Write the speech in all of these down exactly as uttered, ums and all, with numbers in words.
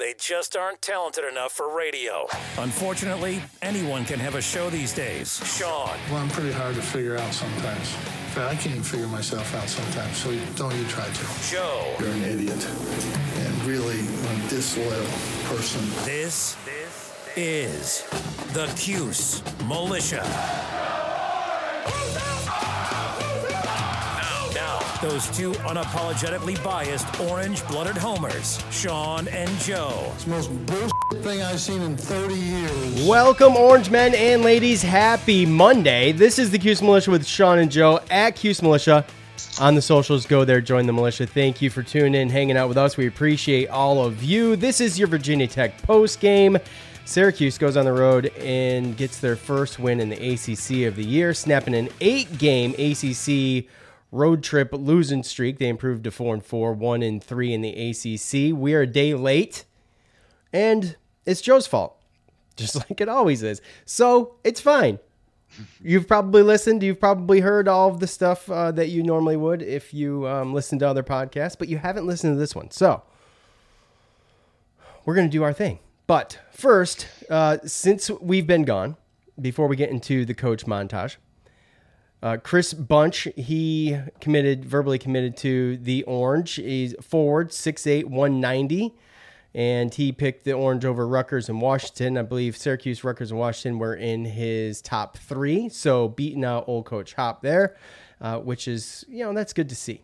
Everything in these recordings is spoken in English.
they just aren't talented enough for radio. Unfortunately, anyone can have a show these days. Sean. Well, I'm pretty hard to figure out sometimes. In fact, I can't even figure myself out sometimes, so don't you try to. Joe. You're an idiot. And really, a disloyal person. This, this, this is the Cuse Militia. Those two unapologetically biased, orange-blooded homers, Sean and Joe. It's the most bullshit thing I've seen in thirty years. Welcome, orange men and ladies. Happy Monday. This is the Cuse Militia with Sean and Joe at Cuse Militia. On the socials, go there, join the militia. Thank you for tuning in, hanging out with us. We appreciate all of you. This is your Virginia Tech postgame. Syracuse goes on the road and gets their first win in the A C C of the year, snapping an eight-game A C C road trip losing streak. They improved to four and four, one and three in the A C C. We are a day late, and it's Joe's fault, just like it always is. So it's fine. You've probably listened. You've probably heard all of the stuff uh, that you normally would if you um, listen to other podcasts, but you haven't listened to this one. So we're going to do our thing. But first, uh, since we've been gone, before we get into the coach montage, Uh, Chris Bunch, he committed, verbally committed to the Orange. He's forward, six eight, one ninety, and he picked the Orange over Rutgers and Washington. I believe Syracuse, Rutgers, and Washington were in his top three, so beating out old Coach Hop there, uh, which is, you know, that's good to see.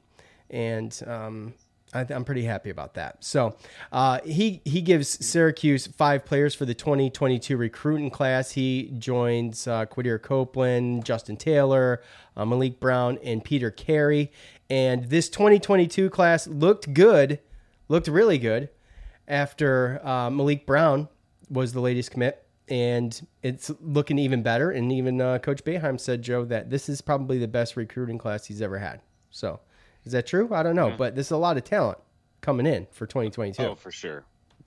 And um, I, I'm pretty happy about that. So uh, he, he gives Syracuse five players for the twenty twenty-two recruiting class. He joins uh, Quadir Copeland, Justin Taylor, uh, Malik Brown, and Peter Carey. And this twenty twenty-two class looked good, looked really good, after uh, Malik Brown was the latest commit. And it's looking even better. And even uh, Coach Boeheim said, Joe, that this is probably the best recruiting class he's ever had. So... is that true? I don't know, yeah. But there's a lot of talent coming in for twenty twenty-two. Oh, for sure.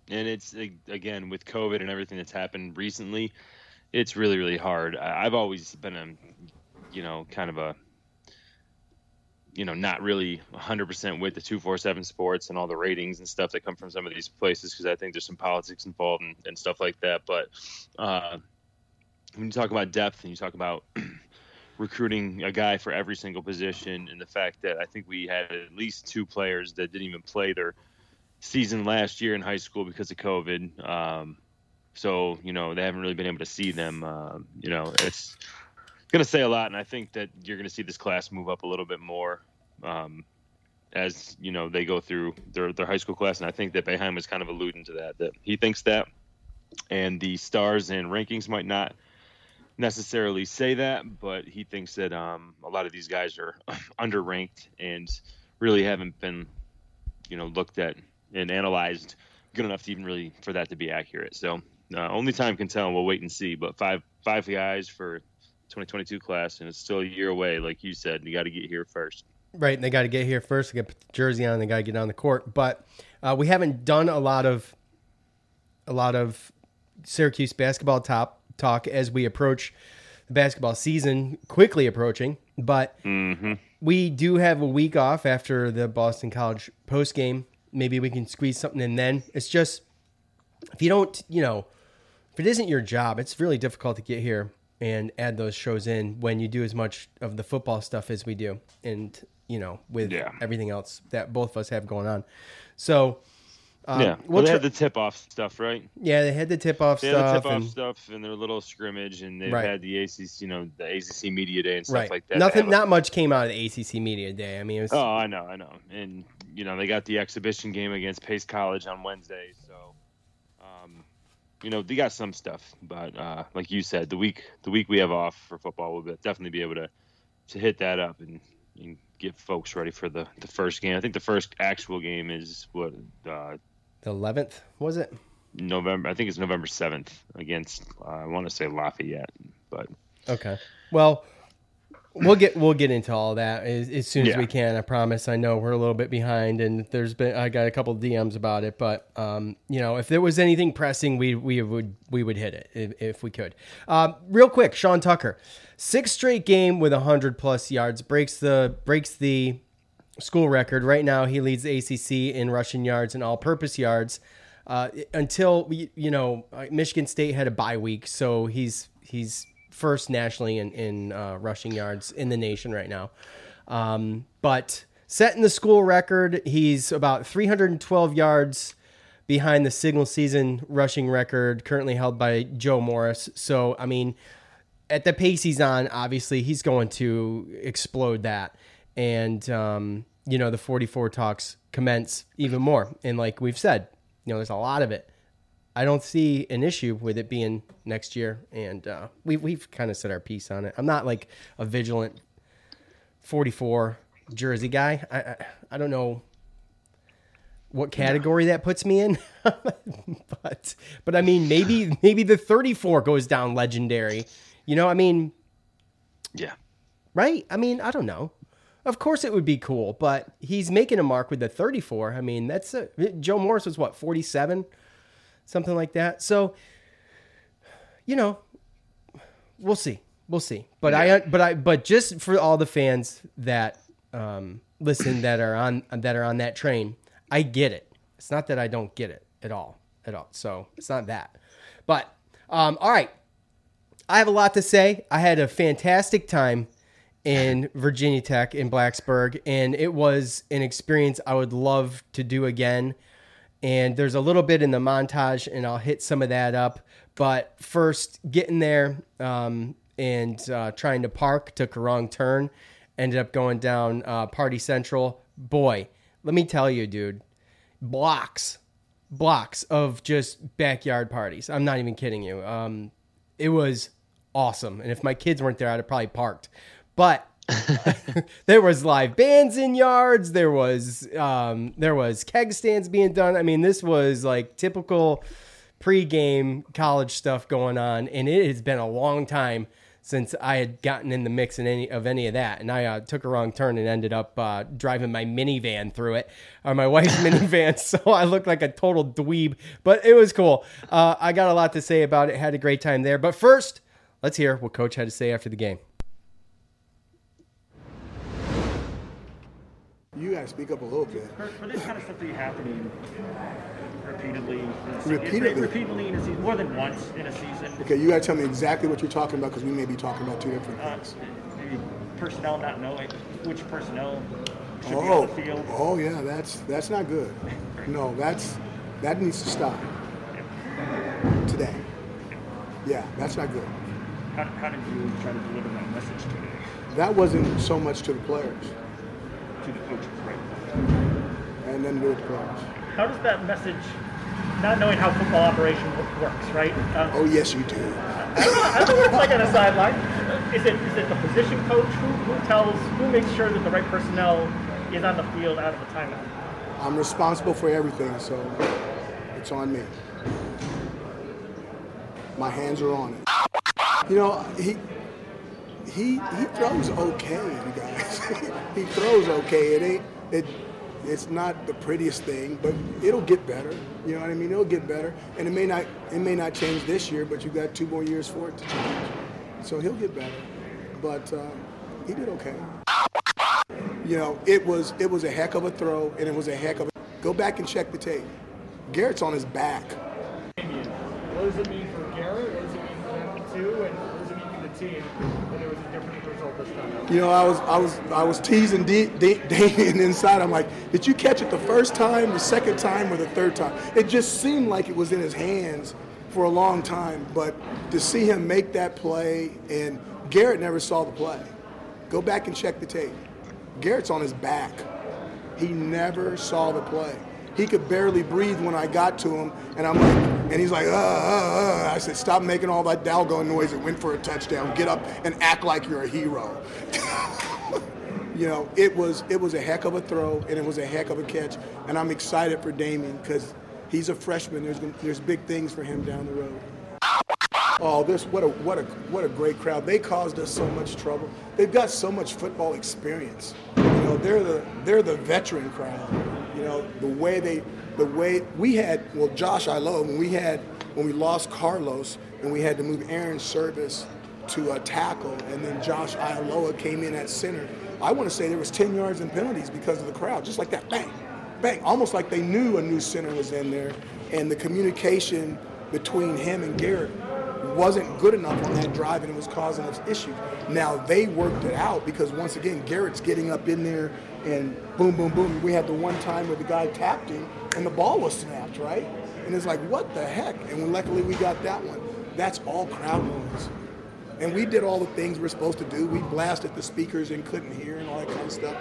And it's, again, with COVID and everything that's happened recently, it's really, really hard. I've always been, a, you know, kind of a, you know, not really one hundred percent with the two forty-seven sports and all the ratings and stuff that come from some of these places, because I think there's some politics involved and, and stuff like that. But uh, when you talk about depth and you talk about recruiting a guy for every single position, and the fact that I think we had at least two players that didn't even play their season last year in high school because of COVID. Um, so, you know, they haven't really been able to see them. Uh, you know, it's going to say a lot. And I think that you're going to see this class move up a little bit more um, as, you know, they go through their, their high school class. And I think that Boeheim was kind of alluding to that, that he thinks that, and the stars and rankings might not necessarily say that, but he thinks that um a lot of these guys are underranked and really haven't been, you know, looked at and analyzed good enough to even really for that to be accurate. So uh, only time can tell, and we'll wait and see. But five five guys for twenty twenty-two class, and it's still a year away, like you said. You got to get here first, right? And they got to get here first. They got to put the jersey on. They got to get on the court. But uh, we haven't done a lot of a lot of Syracuse basketball top. talk as we approach the basketball season, quickly approaching, but mm-hmm. we do have a week off after the Boston College postgame. Maybe we can squeeze something in then. It's just, if you don't, you know, if it isn't your job, it's really difficult to get here and add those shows in when you do as much of the football stuff as we do. And, you know, with yeah. everything else that both of us have going on. So, Um, yeah, well, they had the tip-off stuff, right? Yeah, they had the tip-off stuff. They had the tip-off and, stuff and their little scrimmage, and they right. had the A C C, you know, the A C C media day and stuff right. like that. Nothing, not a, much came out of the A C C media day. I mean, it was, oh, I know, I know, and you know, they got the exhibition game against Pace College on Wednesday, so um, you know, they got some stuff. But uh, like you said, the week the week we have off for football, we'll definitely be able to to hit that up and. and get folks ready for the, the first game. I think the first actual game is what, uh, the eleventh, was it? November. I think it's November seventh against, uh, I want to say Lafayette, but okay. Well, we'll get we'll get into all that as, as soon as yeah. we can. I promise. I know we're a little bit behind, and there's been I got a couple of D Ms about it, but um, you know, if there was anything pressing, we we would we would hit it if, if we could. Uh, real quick, Sean Tucker, sixth straight game with one hundred plus yards, breaks the breaks the school record. Right now, he leads the A C C in rushing yards and all-purpose yards. Uh, until we, you know, Michigan State had a bye week, so he's he's first nationally in in uh, rushing yards in the nation right now. Um, but setting the school record, he's about three hundred twelve yards behind the single season rushing record currently held by Joe Morris. So I mean, at the pace he's on, obviously he's going to explode that, and um, you know, the forty-four talks commence even more. And like we've said, you know, there's a lot of it. I don't see an issue with it being next year, and uh, we, we've kind of set our piece on it. I'm not like a vigilant forty-four jersey guy. I I, I don't know what category no. that puts me in, but but I mean, maybe maybe the thirty-four goes down legendary. You know, I mean, yeah, right. I mean, I don't know. Of course it would be cool, but he's making a mark with the thirty-four. I mean, that's a, Joe Morris was what, forty-seven, something like that. So, you know, we'll see, we'll see. But yeah. I, but I, but just for all the fans that um, listen that are on that are on that train, I get it. It's not that I don't get it at all, at all. So it's not that. But um, all right, I have a lot to say. I had a fantastic time in Virginia Tech in Blacksburg, and it was an experience I would love to do again. And there's a little bit in the montage, and I'll hit some of that up. But first, getting there um, and uh, trying to park, took a wrong turn, ended up going down uh, Party Central. Boy, let me tell you, dude, blocks, blocks of just backyard parties. I'm not even kidding you. Um, it was awesome. And if my kids weren't there, I'd have probably parked. But uh, there was live bands in yards. There was um, there was keg stands being done. I mean, this was like typical pregame college stuff going on, and it has been a long time since I had gotten in the mix in any of any of that. And I uh, took a wrong turn and ended up uh, driving my minivan through it, or my wife's minivan. So I looked like a total dweeb, but it was cool. Uh, I got a lot to say about it. Had a great time there. But first, let's hear what Coach had to say after the game. You gotta speak up a little bit. For, for this kind of stuff to be happening repeatedly, repeatedly, repeatedly in a season, more than once in a season. Okay, you gotta tell me exactly what you're talking about, because we may be talking about two different things. Uh, maybe personnel not knowing which personnel should oh, be on the field. Oh yeah, that's that's not good. No, that's that needs to stop today. Yeah, that's not good. How, how did you try to deliver that message today? That wasn't so much to the players. To the coaches, right? And then do it to us. How does that message, not knowing how football operation works, right? Um, oh yes, you do. I don't know, I don't know what it's like on the sideline. Is it is it the position coach who, who tells, who makes sure that the right personnel is on the field out of the timeout? I'm responsible for everything, so it's on me. My hands are on it. You know, he. He he throws okay, you guys. He throws okay. It ain't it. It's not the prettiest thing, but it'll get better. You know what I mean? It'll get better, and it may not it may not change this year, but you got two more years for it to change. So he'll get better. But uh, he did okay. You know, it was it was a heck of a throw, and it was a heck of a. Go back and check the tape. Garrett's on his back. What does it mean for Garrett? What does it mean for them too? And what does it mean for the team? You know, I was I was I was teasing Damian D- D- inside. I'm like, did you catch it the first time, the second time, or the third time? It just seemed like it was in his hands for a long time. But to see him make that play, and Garrett never saw the play. Go back and check the tape. Garrett's on his back. He never saw the play. He could barely breathe when I got to him, and I'm like, and he's like, uh, uh, uh. I said, stop making all that doggone noise. It went for a touchdown. Get up and act like you're a hero. You know, it was it was a heck of a throw, and it was a heck of a catch, and I'm excited for Damian because he's a freshman. There's there's big things for him down the road. Oh, this what a what a what a great crowd! They caused us so much trouble. They've got so much football experience. You know, they're the they're the veteran crowd. You know, the way they the way we had well, Josh Ilo when we had when we lost Carlos and we had to move Aaron Service to a tackle, and then Josh Iloa came in at center. I want to say there was ten yards in penalties because of the crowd, just like that, bang, bang, almost like they knew a new center was in there, and the communication between him and Garrett wasn't good enough on that drive, and it was causing us issues. Now, they worked it out because, once again, Garrett's getting up in there, and boom, boom, boom. We had the one time where the guy tapped him, and the ball was snapped, right? And it's like, what the heck? And luckily we got that one. That's all crowd noise. And we did all the things we're supposed to do. We blasted the speakers and couldn't hear and all that kind of stuff.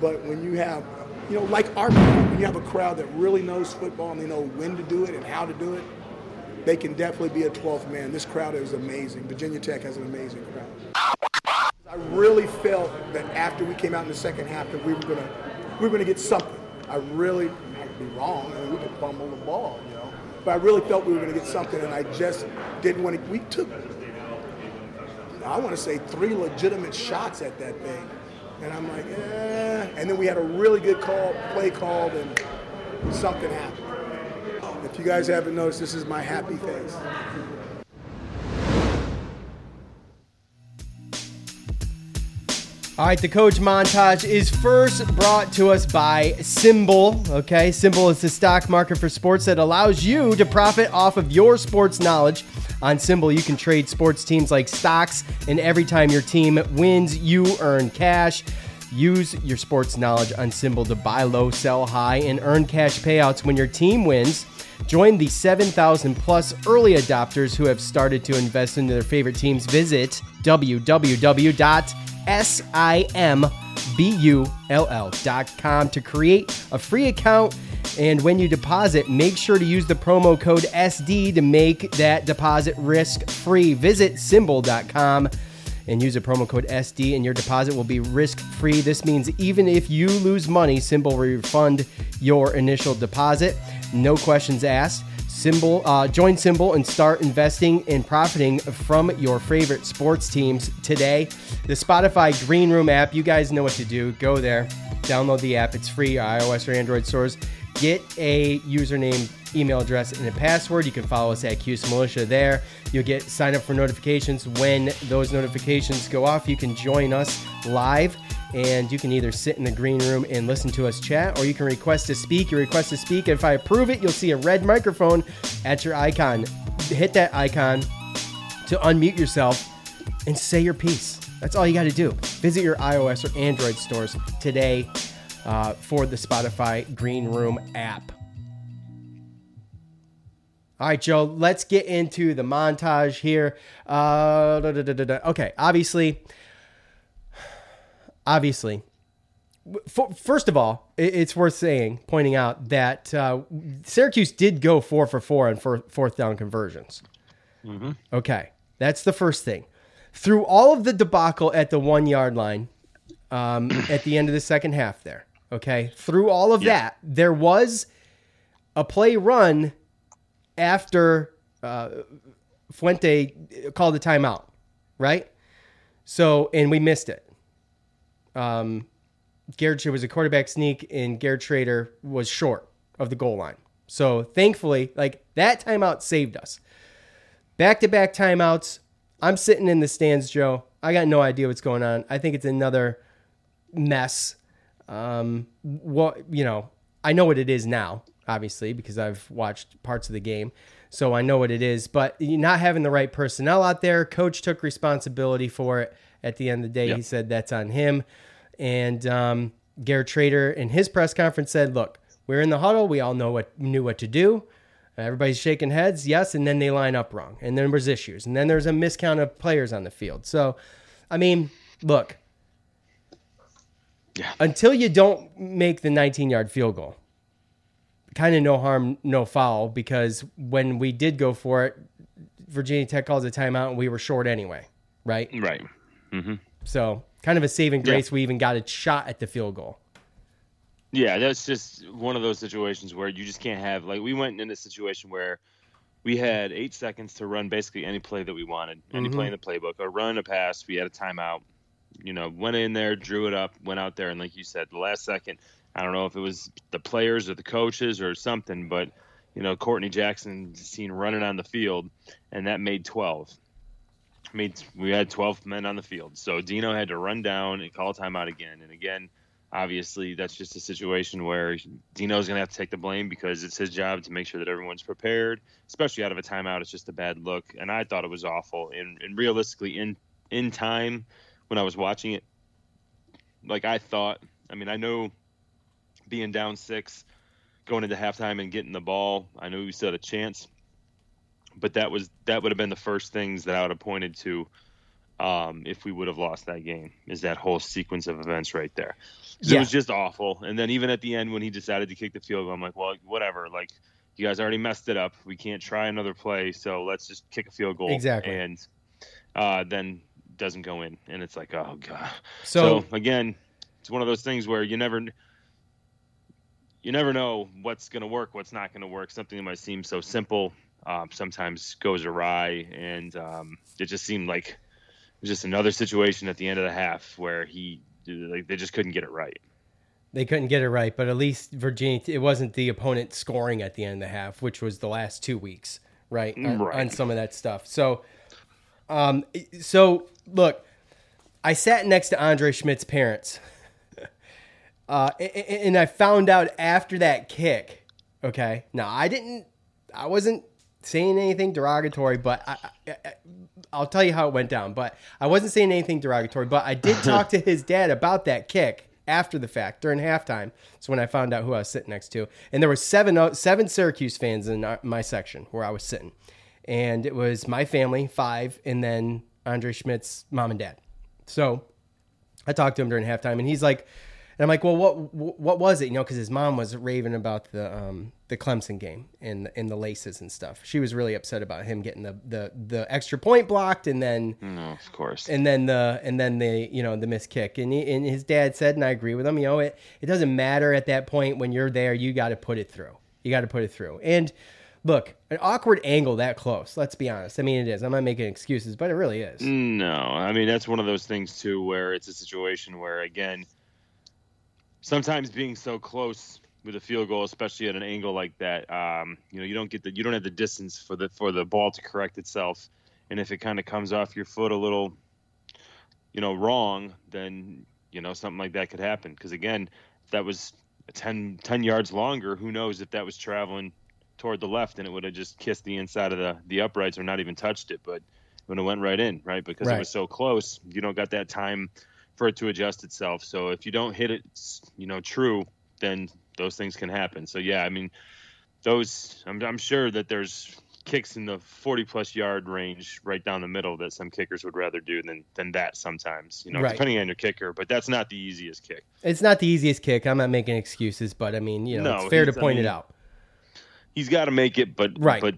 But when you have, you know, like our crowd, when you have a crowd that really knows football and they know when to do it and how to do it, they can definitely be a twelfth man. This crowd is amazing. Virginia Tech has an amazing crowd. I really felt that after we came out in the second half that we were gonna, we were gonna get something. I really, might be wrong, I mean, we could fumble the ball, you know. But I really felt we were gonna get something, and I just didn't want to, we took, I want to say three legitimate shots at that thing. And I'm like, eh. And then we had a really good call, play called, and something happened. If you guys haven't noticed, this is my happy face. All right, the coach montage is first brought to us by SimBull. Okay, SimBull is the stock market for sports that allows you to profit off of your sports knowledge. On SimBull, you can trade sports teams like stocks, and every time your team wins, you earn cash. Use your sports knowledge on SimBull to buy low, sell high, and earn cash payouts when your team wins. Join the seven thousand plus early adopters who have started to invest in their favorite teams. Visit w w w dot simbull dot com to create a free account. And when you deposit, make sure to use the promo code S D to make that deposit risk-free. Visit Symbol dot com and use a promo code S D, and your deposit will be risk-free. This means even if you lose money, SimBull will refund your initial deposit. No questions asked. SimBull, uh, join SimBull and start investing and profiting from your favorite sports teams today. The Spotify Green Room app, you guys know what to do. Go there, download the app. It's free, iOS or Android stores. Get a username, email address, and a password. You can follow us at Cuse Militia there. You'll get sign up for notifications. When those notifications go off, you can join us live, and you can either sit in the green room and listen to us chat, or you can request to speak. You request to speak. If I approve it, you'll see a red microphone at your icon. Hit that icon to unmute yourself and say your piece. That's all you got to do. Visit your iOS or Android stores today uh, for the Spotify Green Room app. All right, Joe, let's get into the montage here. Uh, da, da, da, da, da. Okay, obviously, obviously, for, first of all, it, it's worth saying, pointing out that uh, Syracuse did go four for four on for, fourth down conversions. Mm-hmm. Okay, that's the first thing. Through all of the debacle at the one-yard line um, at the end of the second half there, okay, through all of yeah. that, there was a play run after uh, Fuente called a timeout, right? So, and we missed it. Um, Garrett, it was a quarterback sneak, and Garrett Shrader was short of the goal line. So, thankfully, like, that timeout saved us. Back-to-back timeouts. I'm sitting in the stands, Joe. I got no idea what's going on. I think it's another mess. Um, what you know, I know what it is now, obviously, because I've watched parts of the game, so I know what it is. But you're not having the right personnel out there. Coach took responsibility for it at the end of the day. Yep. He said that's on him. And um, Garrett Shrader in his press conference said, look, we're in the huddle. We all know what knew what to do. Everybody's shaking heads, yes, and then they line up wrong. And then there's issues. And then there's a miscount of players on the field. So, I mean, look, yeah. until you don't make the nineteen-yard field goal, kind of no harm, no foul, because when we did go for it, Virginia Tech calls a timeout and we were short anyway, right? Right. Mm-hmm. So kind of a saving grace. Yeah. We even got a shot at the field goal. Yeah, that's just one of those situations where you just can't have, like, we went in a situation where we had eight seconds to run basically any play that we wanted, any mm-hmm. play in the playbook, or run a pass. We had a timeout, you know, went in there, drew it up, went out there, and like you said, the last second, I don't know if it was the players or the coaches or something, but, you know, Courtney Jackson seen running on the field, and that made twelve. I mean, we had twelve men on the field. So Dino had to run down and call timeout again and again. Obviously, that's just a situation where Dino's going to have to take the blame because it's his job to make sure that everyone's prepared, especially out of a timeout. It's just a bad look, and I thought it was awful. And, and realistically, in in time, when I was watching it, like I thought, I mean, I know being down six, going into halftime and getting the ball, I knew we still had a chance. But that was that would have been the first things that I would have pointed to um, if we would have lost that game, is that whole sequence of events right there. So yeah. It was just awful. And then even at the end when he decided to kick the field goal, I'm like, well, whatever. Like, you guys already messed it up. We can't try another play, so let's just kick a field goal. Exactly. And uh, then doesn't go in. And it's like, oh, God. So, so, again, it's one of those things where you never you never know what's going to work, what's not going to work. Something that might seem so simple um, sometimes goes awry. And um, it just seemed like it was just another situation at the end of the half where he – Like they just couldn't get it right. They couldn't get it right, but at least Virginia, it wasn't the opponent scoring at the end of the half, which was the last two weeks, right? right. On, on some of that stuff. So, um, so look, I sat next to Andre Schmidt's parents, uh, and I found out after that kick. Okay, now I didn't, I wasn't saying anything derogatory, but I, I, I'll tell you how it went down. But I wasn't saying anything derogatory, but I did talk to his dad about that kick after the fact during halftime. So when I found out who I was sitting next to, and there were seven seven Syracuse fans in my section where I was sitting, and it was my family, five, and then Andre Schmidt's mom and dad. So I talked to him during halftime, and he's like, and I'm like, well, what what was it? You know, because his mom was raving about the um, the Clemson game and and the laces and stuff. She was really upset about him getting the the, the extra point blocked, and then no, of course, and then the and then the you know the missed kick. And he, and his dad said, and I agree with him. You know, it it doesn't matter at that point when you're there. You got to put it through. You got to put it through. And look, an awkward angle that close. Let's be honest. I mean, it is. I'm not making excuses, but it really is. No, I mean that's one of those things too, where it's a situation where again. Sometimes being so close with a field goal, especially at an angle like that, um, you know, you don't get the, you don't have the distance for the for the ball to correct itself, and if it kind of comes off your foot a little, you know, wrong, then you know something like that could happen. Because again, if that was ten, ten yards longer, who knows if that was traveling toward the left and it would have just kissed the inside of the the uprights or not even touched it, but when it went right in, right, because right. It was so close, you don't got that time for it to adjust itself. So if you don't hit it, you know, true, then those things can happen. So, yeah, I mean, those I'm, I'm sure that there's kicks in the forty plus yard range right down the middle that some kickers would rather do than, than that sometimes, you know, right. Depending on your kicker, but that's not the easiest kick. It's not the easiest kick. I'm not making excuses, but I mean, you know, no, it's fair to point I mean, it out. He's got to make it, but right. But,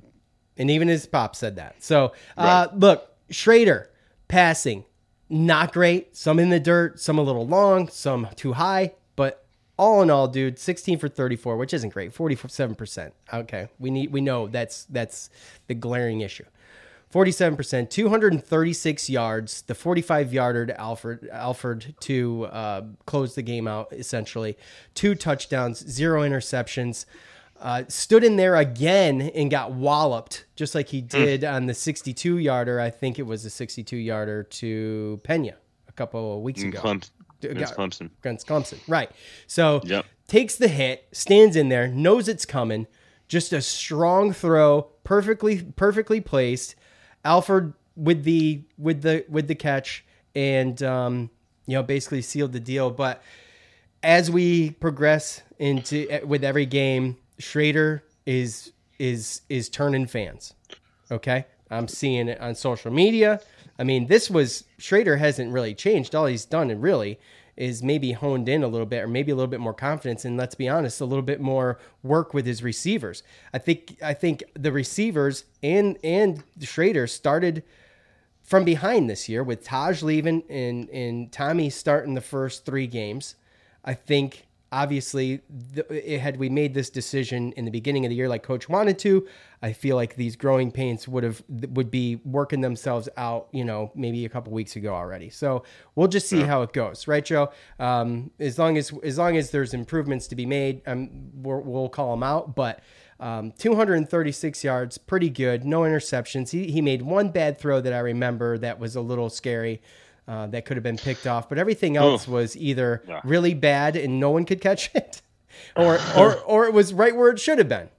and even his pop said that. So uh, right. Look, Shrader passing. Not great. Some in the dirt, some a little long, some too high. But all in all, dude, sixteen for thirty-four, which isn't great. forty-seven percent. Okay. We need we know that's that's the glaring issue. forty-seven percent, two hundred thirty-six yards, the forty-five yarder to Alfred Alfred to uh, close the game out, essentially. Two touchdowns, zero interceptions. Uh, stood in there again and got walloped, just like he did mm. on the sixty-two-yarder. I think it was a sixty-two-yarder to Peña a couple of weeks ago. Clemson. Against Clemson. Against Clemson, right. So yep. Takes the hit, stands in there, knows it's coming, just a strong throw, perfectly perfectly placed. Alford with the with the with the catch and um, you know basically sealed the deal. But as we progress into with every game. Shrader is is is turning fans. Okay, I'm seeing it on social media. I mean, this was Shrader hasn't really changed. All he's done and really is maybe honed in a little bit, or maybe a little bit more confidence, and let's be honest, a little bit more work with his receivers. I think I think the receivers and and Shrader started from behind this year with Taj leaving and and Tommy starting the first three games. I think. Obviously, the, had we made this decision in the beginning of the year like Coach wanted to, I feel like these growing pains would have would be working themselves out, you know, maybe a couple weeks ago already. So we'll just see yeah. how it goes, right, Joe? Um, as long as as long as there's improvements to be made, um, we're, we'll call them out. But um, two hundred thirty-six yards, pretty good. No interceptions. He he made one bad throw that I remember that was a little scary. Uh, that could have been picked off, but everything else Ooh. was either yeah. really bad and no one could catch it, or or or it was right where it should have been.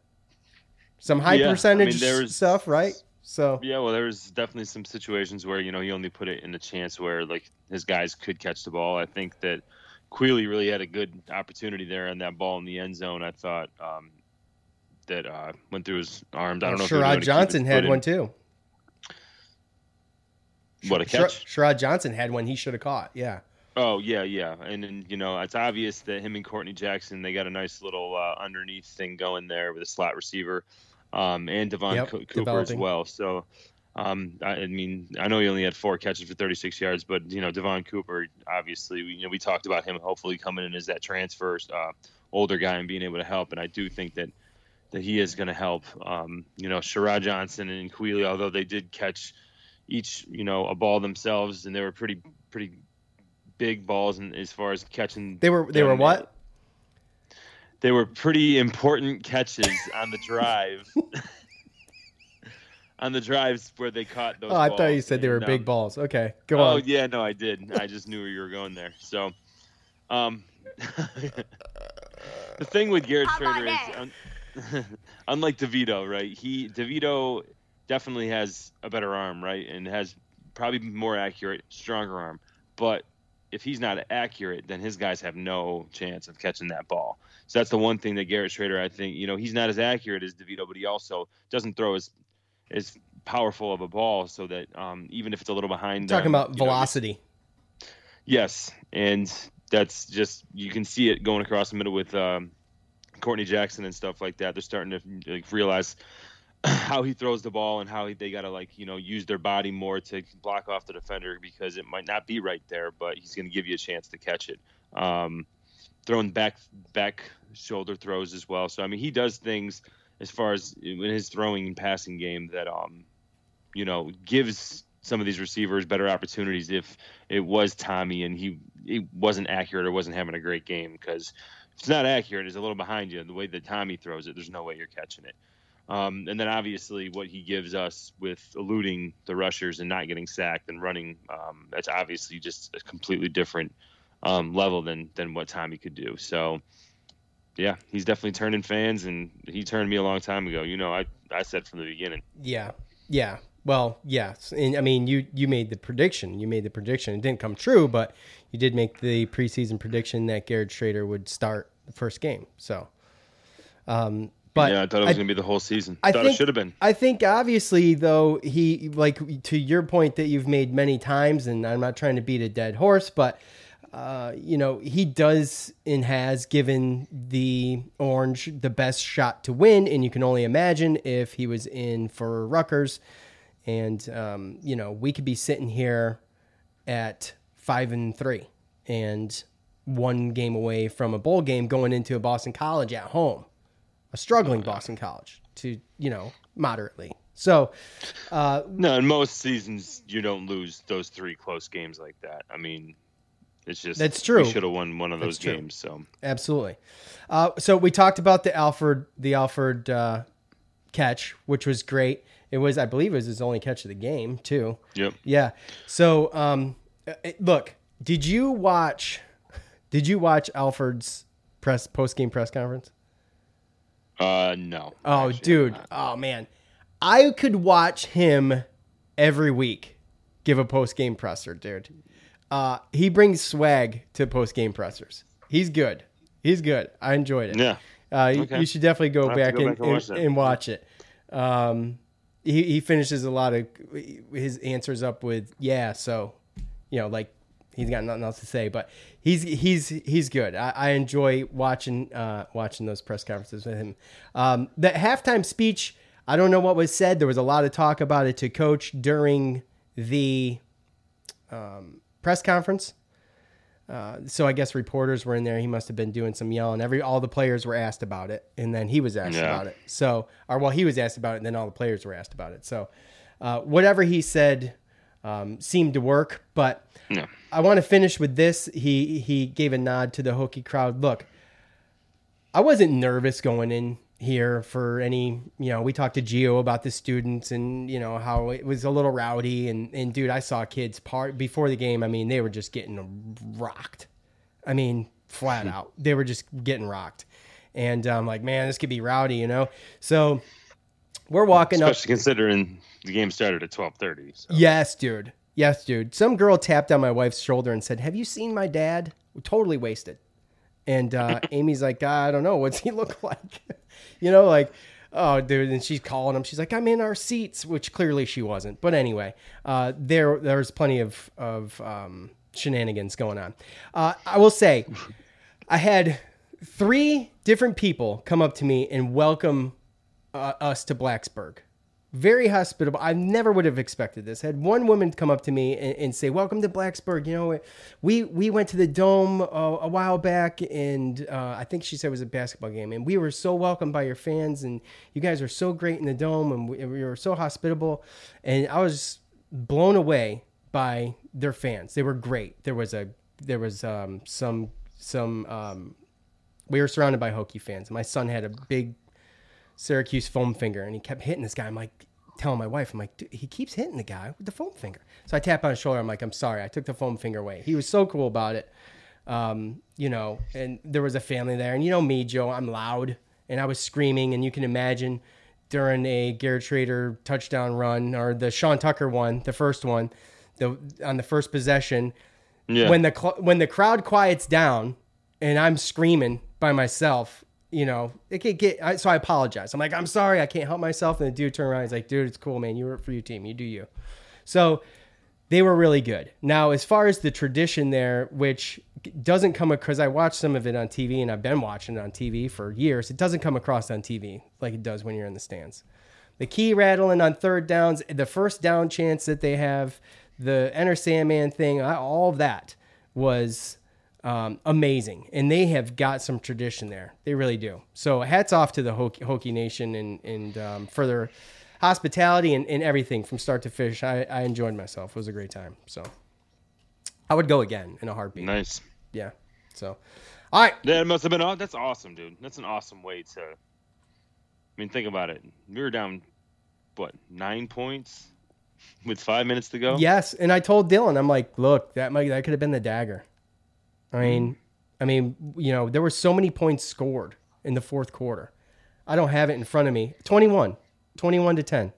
Some high yeah. percentage I mean, was, stuff, right? So yeah, well, there was definitely some situations where, you know, he only put it in the chance where like his guys could catch the ball. I think that Quealy really had a good opportunity there on that ball in the end zone. I thought um, that uh, went through his arms. I don't know. Sharod Johnson had one too. What a catch. Sharod Johnson had one he should have caught, yeah. Oh, yeah, yeah. And, then you know, it's obvious that him and Courtney Jackson, they got a nice little uh, underneath thing going there with a slot receiver um, and Devon yep, Co- Cooper developing. as well. So, um, I, I mean, I know he only had four catches for thirty-six yards, but, you know, Devon Cooper, obviously, we, you know, we talked about him hopefully coming in as that transfer uh, older guy and being able to help. And I do think that, that he is going to help. Um, you know, Sharod Johnson and Quealy, although they did catch – each, you know, a ball themselves, and they were pretty, pretty big balls. And as far as catching, they were, they were what? They were pretty important catches on the drive. on the drives where they caught those. Oh, I balls. thought you said they were no. big balls. Okay, go oh, on. Oh yeah, no, I did. I just knew where you were going there. So, um, the thing with Garrett Shrader is, un- unlike DeVito, right? He DeVito. Definitely has a better arm, right? And has probably more accurate, stronger arm. But if he's not accurate, then his guys have no chance of catching that ball. So that's the one thing that Garrett Shrader, I think, you know, he's not as accurate as DeVito, but he also doesn't throw as as powerful of a ball, so that um, even if it's a little behind them, talking about velocity. Know, yes. And that's just, you can see it going across the middle with um, Courtney Jackson and stuff like that. They're starting to like, realize how he throws the ball and how he, they got to like, you know, use their body more to block off the defender because it might not be right there, but he's going to give you a chance to catch it. Um, throwing back, back shoulder throws as well. So, I mean, he does things as far as in his throwing and passing game that, um, you know, gives some of these receivers better opportunities. If it was Tommy and he, it wasn't accurate or wasn't having a great game, because if it's not accurate, it's a little behind you. The way that Tommy throws it, there's no way you're catching it. Um, and then obviously what he gives us with eluding the rushers and not getting sacked and running, um, that's obviously just a completely different um, level than than what Tommy could do. So, yeah, he's definitely turning fans, and he turned me a long time ago. You know, I, I said from the beginning. Yeah, yeah. Well, yes. And, I mean, you, you made the prediction. You made the prediction. It didn't come true, but you did make the preseason prediction that Garrett Shrader would start the first game. So, um But yeah, I thought it was going to be the whole season. I thought think, it should have been. I think, obviously, though, he, like, to your point that you've made many times, and I'm not trying to beat a dead horse, but, uh, you know, he does and has given the Orange the best shot to win, and you can only imagine if he was in for Rutgers. And, um, you know, we could be sitting here at five and three and one game away from a bowl game going into a Boston College at home. A struggling Boston College to, you know, moderately. So, uh, no, in most seasons you don't lose those three close games like that. I mean, it's just, that's true. We should have won one of those games. So absolutely. Uh, so we talked about the Alford, the Alford, uh, catch, which was great. It was, I believe it was his only catch of the game too. Yep. Yeah. So, um, it, look, did you watch, did you watch Alford's press post-game press conference? Uh, no. Oh, dude. Oh, man. I could watch him every week give a post-game presser, dude. Uh, he brings swag to post-game pressers. He's good. He's good. I enjoyed it. Yeah. Uh, okay. you, you should definitely go back, go and, back and, watch and, and watch it. Um, he, he finishes a lot of his answers up with, yeah, so, you know, like, he's got nothing else to say, but he's he's he's good. I, I enjoy watching uh, watching those press conferences with him. Um, the halftime speech, I don't know what was said. There was a lot of talk about it to Coach during the um, press conference. Uh, so I guess reporters were in there. He must have been doing some yelling. Every all the players were asked about it, and then he was asked yeah. about it. So, or well, he was asked about it, and then all the players were asked about it. So, uh, whatever he said um, seemed to work. But yeah. I want to finish with this. He he gave a nod to the Hokie crowd. Look, I wasn't nervous going in here for any. You know, we talked to Gio about the students, and you know how it was a little rowdy. And and dude, I saw kids part before the game. I mean, they were just getting rocked. I mean, flat out, they were just getting rocked. And I'm um, like, man, this could be rowdy, you know. So we're walking Especially up, especially considering the game started at twelve thirty. So. Yes, dude. Yes, dude. Some girl tapped on my wife's shoulder and said, "Have you seen my dad? We're totally wasted." And uh, Amy's like, I don't know. What's he look like? You know, like, oh, dude. And she's calling him. She's like, I'm in our seats, which clearly she wasn't. But anyway, uh, there there's plenty of, of um, shenanigans going on. Uh, I will say I had three different people come up to me and welcome uh, us to Blacksburg. Very hospitable. I never would have expected this. I had one woman come up to me and, and say, welcome to Blacksburg. You know, we, we went to the Dome uh, a while back, and uh, I think she said it was a basketball game, and we were so welcomed by your fans, and you guys are so great in the Dome, and we, we were so hospitable. And I was blown away by their fans. They were great. There was a, there was um, some, some, um, we were surrounded by Hokie fans. My son had a big Syracuse foam finger, and he kept hitting this guy. I'm like, telling my wife, I'm like, dude, he keeps hitting the guy with the foam finger. So I tap on his shoulder. I'm like, I'm sorry, I took the foam finger away. He was so cool about it. Um, you know, and there was a family there, and you know me, Joe, I'm loud, and I was screaming, and you can imagine during a Garrett Shrader touchdown run, or the Sean Tucker one, the first one, the on the first possession, yeah. when the cl- when the crowd quiets down, and I'm screaming by myself. You know, it could get, I, so I apologize. I'm like, I'm sorry, I can't help myself. And the dude turned around, he's like, dude, it's cool, man. You work for your team. You do you. So they were really good. Now, as far as the tradition there, which doesn't come across, I watched some of it on T V, and I've been watching it on T V for years. It doesn't come across on T V like it does when you're in the stands. The key rattling on third downs, the first down chance that they have, the Enter Sandman thing, all of that was Um, amazing. And they have got some tradition there. They really do. So hats off to the Hokie, Hokie Nation and, and um, for their hospitality and, and everything from start to finish. I, I enjoyed myself. It was a great time. So I would go again in a heartbeat. Nice. Yeah. So, all right. That must have been all. That's awesome, dude. That's an awesome way to, I mean, think about it. We were down, what, nine points with five minutes to go? Yes. And I told Dylan, I'm like, look, that might, that could have been the dagger. I mean, I mean, you know, there were so many points scored in the fourth quarter. I don't have it in front of me. twenty-one, twenty-one to ten.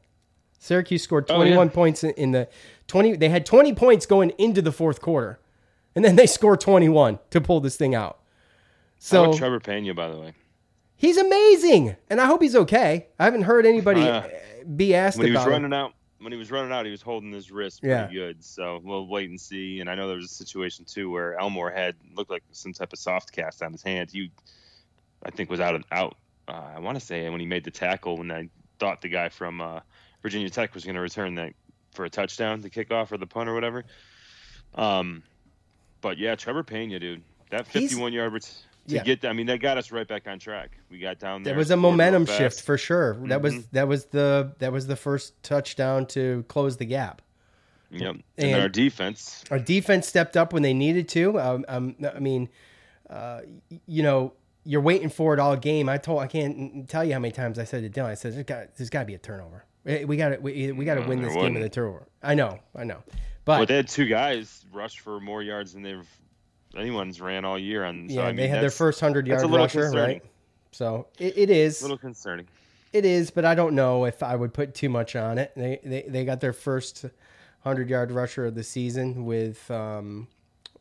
Syracuse scored twenty-one oh, yeah. points in the twenty. They had twenty points going into the fourth quarter, and then they scored twenty-one to pull this thing out. So I would Trevor Peña, by the way, he's amazing, and I hope he's okay. I haven't heard anybody uh, be asked when about. When he was him. running out, when he was running out, he was holding his wrist pretty yeah. good. So we'll wait and see. And I know there was a situation too where Elmore had looked like some type of soft cast on his hand. He, I think, was out of out. Uh, I want to say when he made the tackle, when I thought the guy from uh, Virginia Tech was going to return that for a touchdown, the kickoff or the punt or whatever. Um, but yeah, Trevor Peña, dude, that fifty-one yard ret- to yeah. get. I mean, that got us right back on track. We got down there. There was a momentum shift for sure. Mm-hmm. That was that was the that was the first touchdown to close the gap. Yep, and, and our defense, our defense stepped up when they needed to. Um, um I mean, uh, you know, you're waiting for it all game. I told I can't tell you how many times I said to Dylan. I said, there's got there's got to be a turnover. We got to we, we got to no, win this wasn't. game in the turnover. I know, I know. But well, they had two guys rush for more yards than they've. Anyone's ran all year on. So yeah, I mean, they had their first hundred yard rusher, concerning. Right? So it, it is a little concerning. It is, but I don't know if I would put too much on it. They they, they got their first hundred yard rusher of the season with um,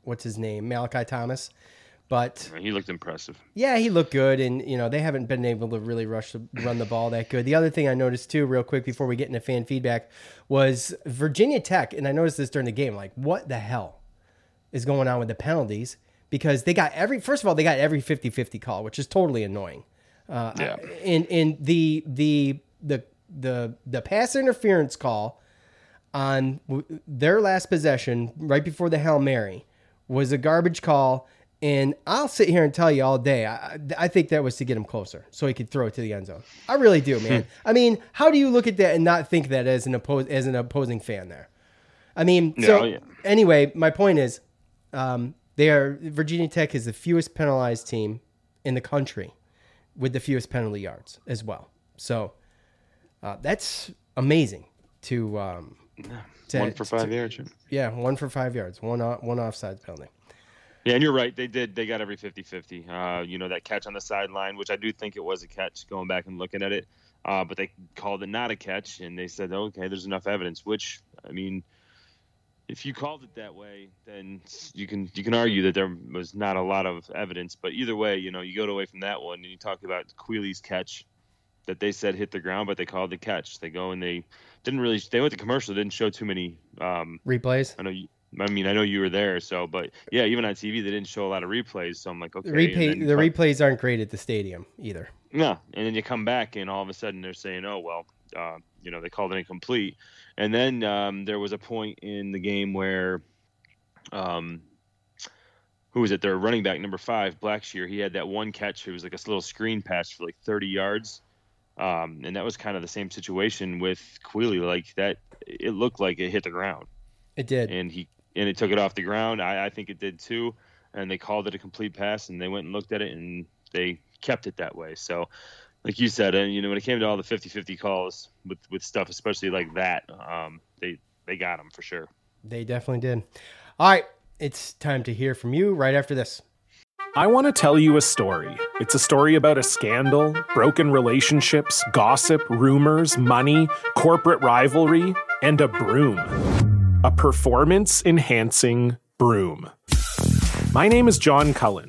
what's his name, Malachi Thomas. But he looked impressive. Yeah, he looked good, and you know they haven't been able to really rush the, run the ball that good. The other thing I noticed too, real quick, before we get into fan feedback, was Virginia Tech, and I noticed this during the game. Like, what the hell is going on with the penalties? Because they got every, first of all, they got every fifty-fifty call, which is totally annoying. Uh, yeah. And, and the, the, the, the, the pass interference call on their last possession right before the Hail Mary was a garbage call. And I'll sit here and tell you all day, I, I think that was to get him closer so he could throw it to the end zone. I really do, man. I mean, how do you look at that and not think that as an oppos- as an opposing fan there? I mean, no, so yeah. Anyway, my point is, um, they are Virginia Tech is the fewest penalized team in the country with the fewest penalty yards as well. So uh, that's amazing to, um, to one for five to, yards. Yeah, one for five yards, one off, one offside penalty. Yeah, and you're right. They did. They got every fifty-fifty. Uh, you know, that catch on the sideline, which I do think it was a catch going back and looking at it. Uh, but they called it not a catch, and they said, okay, there's enough evidence, which, I mean, if you called it that way, then you can you can argue that there was not a lot of evidence. But either way, you know, you go away from that one, and you talk about Quealy's catch that they said hit the ground, but they called the catch. They go and they didn't really – they went to commercial. They didn't show too many um, – replays. I know you – I mean, I know you were there, so, but yeah, even on T V, they didn't show a lot of replays. So I'm like, okay. Replay, and then, the but, replays aren't great at the stadium either. No. And then you come back and all of a sudden they're saying, oh, well, uh, you know, they called it incomplete. And then um, there was a point in the game where, um, who was it? Their running back, number five, Blackshear, he had that one catch. It was like a little screen pass for like thirty yards. Um, and that was kind of the same situation with Quealy. Like that, it looked like it hit the ground. It did. And he, And it took it off the ground. I, I think it did too. And they called it a complete pass, and they went and looked at it, and they kept it that way. So, like you said, and you know, when it came to all the fifty-fifty calls with, with stuff, especially like that, um, they, they got them for sure. They definitely did. All right. It's time to hear from you right after this. I want to tell you a story. It's a story about a scandal, broken relationships, gossip, rumors, money, corporate rivalry, and a broom. A performance-enhancing broom. My name is John Cullen.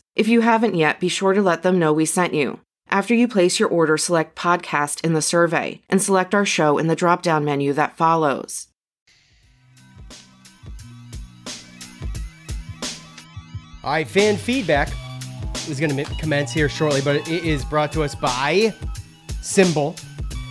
If you haven't yet, be sure to let them know we sent you. After you place your order, select podcast in the survey and select our show in the drop-down menu that follows. All right, fan feedback is going to commence here shortly, but it is brought to us by Symbol.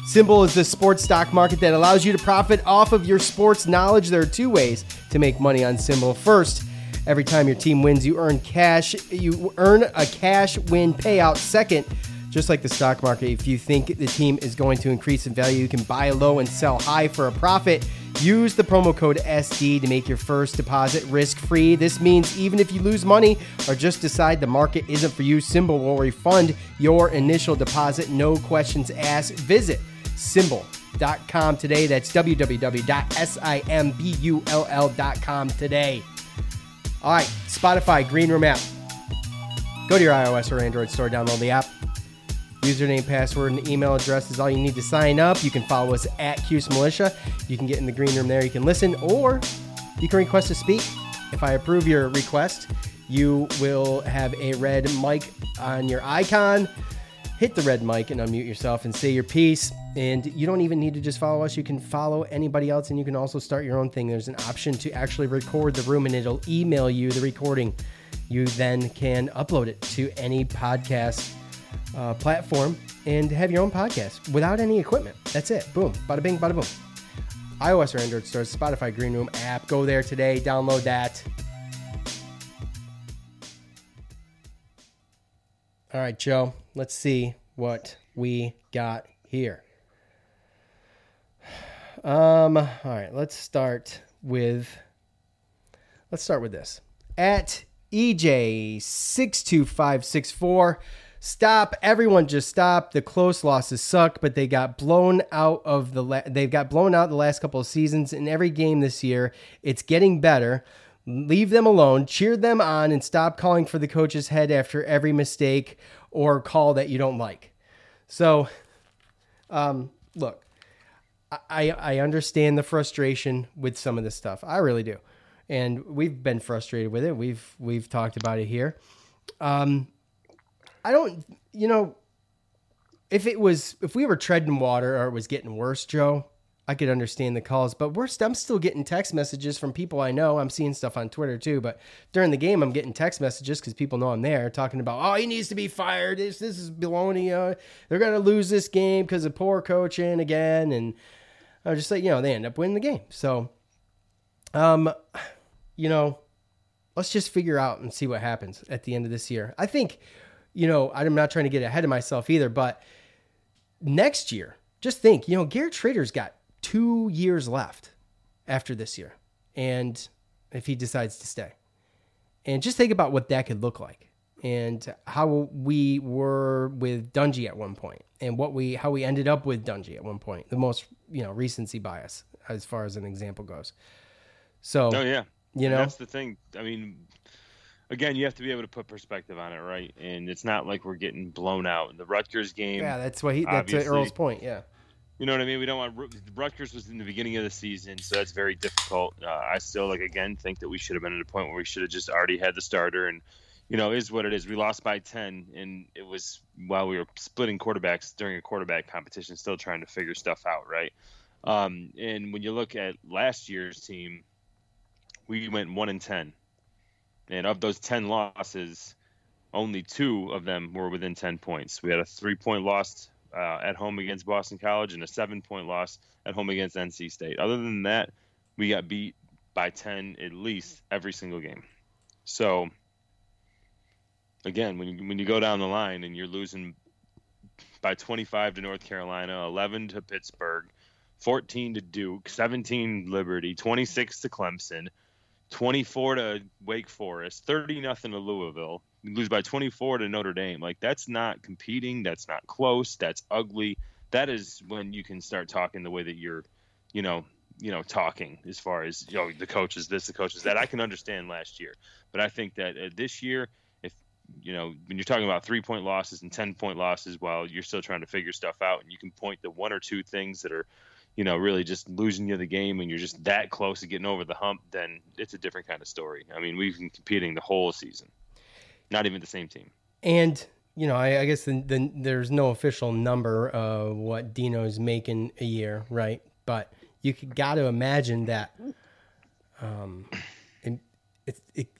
Symbol is the sports stock market that allows you to profit off of your sports knowledge. There are two ways to make money on Symbol. First, every time your team wins, you earn cash. You earn a cash win payout. Second, just like the stock market, if you think the team is going to increase in value, you can buy low and sell high for a profit. Use the promo code S D to make your first deposit risk-free. This means even if you lose money or just decide the market isn't for you, Symbol will refund your initial deposit. No questions asked. Visit Symbol dot com today. That's w w w dot simbull dot com today. All right, Spotify Green Room app. Go to your iOS or Android store, download the app. Username, password, and email address is all you need to sign up. You can follow us at Cuse Militia. You can get in the green room there. You can listen, or you can request to speak. If I approve your request, you will have a red mic on your icon. Hit the red mic and unmute yourself and say your piece. And you don't even need to just follow us. You can follow anybody else, and you can also start your own thing. There's an option to actually record the room, and it'll email you the recording. You then can upload it to any podcast uh, platform and have your own podcast without any equipment. That's it. Boom. Bada bing, bada boom. iOS or Android stores, Spotify Green Room app. Go there today. Download that. All right, Joe. Let's see what we got here. Um, all right, let's start with let's start with this. At E J six two five six four, stop, everyone just stop. The close losses suck, but they got blown out of the la- they've got blown out the last couple of seasons in every game this year. It's getting better. Leave them alone, cheer them on, and stop calling for the coach's head after every mistake or call that you don't like. So, um, look, I, I understand the frustration with some of this stuff. I really do. And we've been frustrated with it. We've, we've talked about it here. Um, I don't, you know, if it was, if we were treading water or it was getting worse, Joe, I could understand the calls, but we're, I'm still getting text messages from people I know. I'm seeing stuff on Twitter too, but during the game, I'm getting text messages because people know I'm there talking about, oh, he needs to be fired. This, this is baloney. Uh, they're going to lose this game because of poor coaching again. And I was just like, you know, they end up winning the game. So Um, you know, let's just figure out and see what happens at the end of this year. I think, you know, I'm not trying to get ahead of myself either, but next year, just think, you know, Garrett Shrader's got two years left after this year. And if he decides to stay, and just think about what that could look like and how we were with Dungey at one point and what we, how we ended up with Dungey at one point, the most, you know, recency bias as far as an example goes. So, oh, yeah. You know, and that's the thing. I mean, again, you have to be able to put perspective on it, right? And it's not like we're getting blown out in the Rutgers game. Yeah, that's what he, that's Earl's point. Yeah. You know what I mean? We don't want Rutgers was in the beginning of the season, so that's very difficult. Uh, I still, like, again, think that we should have been at a point where we should have just already had the starter, and, you know, is what it is. We lost by ten, and it was while we were splitting quarterbacks during a quarterback competition, still trying to figure stuff out, right? Um, and when you look at last year's team, we went one and ten. And of those ten losses, only two of them were within ten points. We had a three-point loss uh, at home against Boston College and a seven-point loss at home against N C State. Other than that, we got beat by ten at least every single game. So, again, when you, when you go down the line and you're losing by twenty-five to North Carolina, eleven to Pittsburgh, fourteen to Duke, seventeen to Liberty, twenty-six to Clemson, twenty-four to Wake Forest, thirty nothing to Louisville, you lose by twenty-four to Notre Dame. Like, that's not competing. That's not close. That's ugly. That is when you can start talking the way that you're, you know, you know, talking as far as, you know, the coach is this, the coach is that. I can understand last year, but I think that uh, this year, if, you know, when you're talking about three point losses and ten point losses, while you're still trying to figure stuff out, and you can point to one or two things that are, you know, really just losing you the game and you're just that close to getting over the hump, then it's a different kind of story. I mean, we've been competing the whole season, not even the same team. And, you know, I, I guess the, the, there's no official number of what Dino's making a year, right? But you got to imagine that um, it, it, it,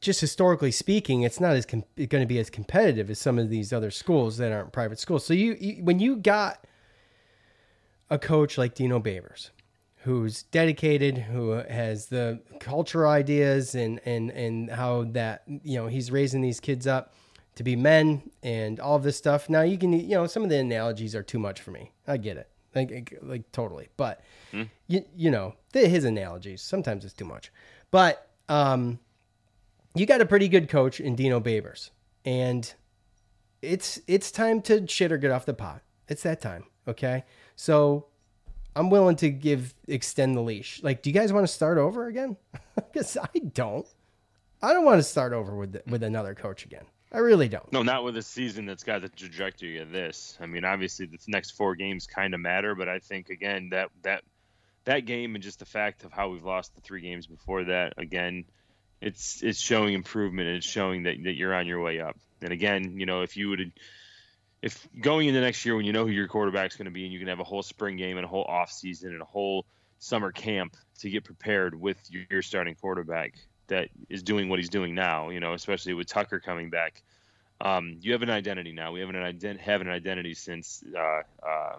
just historically speaking, it's not as com- going to be as competitive as some of these other schools that aren't private schools. So you, you when you got a coach like Dino Babers, who's dedicated, who has the culture ideas and, and, and how that, you know, he's raising these kids up to be men and all this stuff. Now you can, you know, some of the analogies are too much for me. I get it. Like, like totally. But hmm. you, you know, the, his analogies, sometimes it's too much, but, um, you got a pretty good coach in Dino Babers, and it's, it's time to shit or get off the pot. It's that time. Okay. So I'm willing to give, extend the leash. Like, do you guys want to start over again? Because I don't. I don't want to start over with the, with another coach again. I really don't. No, not with a season that's got the trajectory of this. I mean, obviously, the next four games kind of matter, but I think, again, that that that game and just the fact of how we've lost the three games before that, again, it's it's showing improvement. And it's showing that, that you're on your way up. And, again, you know, if you would have... If going into next year when you know who your quarterback's going to be and you can have a whole spring game and a whole offseason and a whole summer camp to get prepared with your starting quarterback that is doing what he's doing now, you know, especially with Tucker coming back, um, you have an identity now. We haven't an ident- have an identity since uh, uh,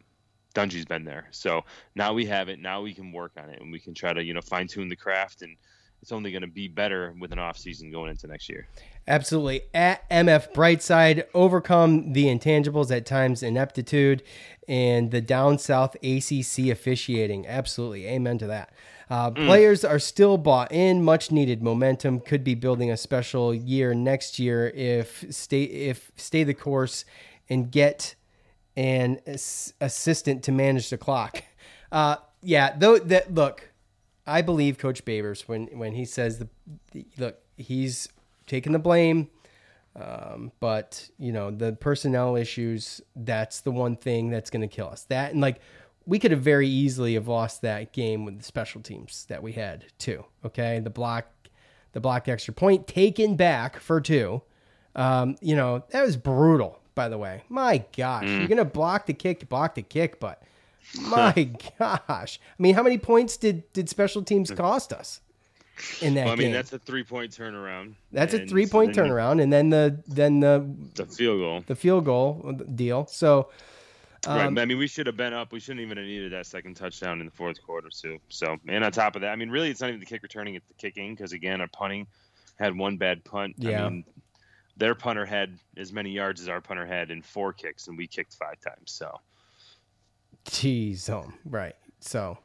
Dungey's been there. So now we have it. Now we can work on it and we can try to, you know, fine tune the craft, and it's only going to be better with an off season going into next year. Absolutely. At M F Brightside, overcome the intangibles, at times ineptitude, and the down South A C C officiating. Absolutely. Amen to that. Uh, mm. Players are still bought in. Much needed momentum could be building a special year next year if stay if stay the course and get an ass- assistant to manage the clock. Uh, yeah. Though that look. I believe Coach Babers when, when he says, the, the look, he's taking the blame, um, but, you know, the personnel issues, that's the one thing that's going to kill us. That, and, like, we could have very easily have lost that game with the special teams that we had, too, okay? The block, the blocked extra point taken back for two. Um, you know, that was brutal, by the way. My gosh, mm. you're going to block the kick, block the kick, but... My gosh. I mean, how many points did, did special teams cost us in that well, I mean, game? That's a three-point turnaround. That's a three-point turnaround, and then the then the, the field goal. The field goal deal. So Um, right. I mean, we should have been up. We shouldn't even have needed that second touchdown in the fourth quarter, too. So, and on top of that, I mean, really, it's not even the kick returning, it's the kicking, because, again, our punting had one bad punt. Yeah. I mean, their punter had as many yards as our punter had in four kicks, and we kicked five times. So, jeez, oh, right. So,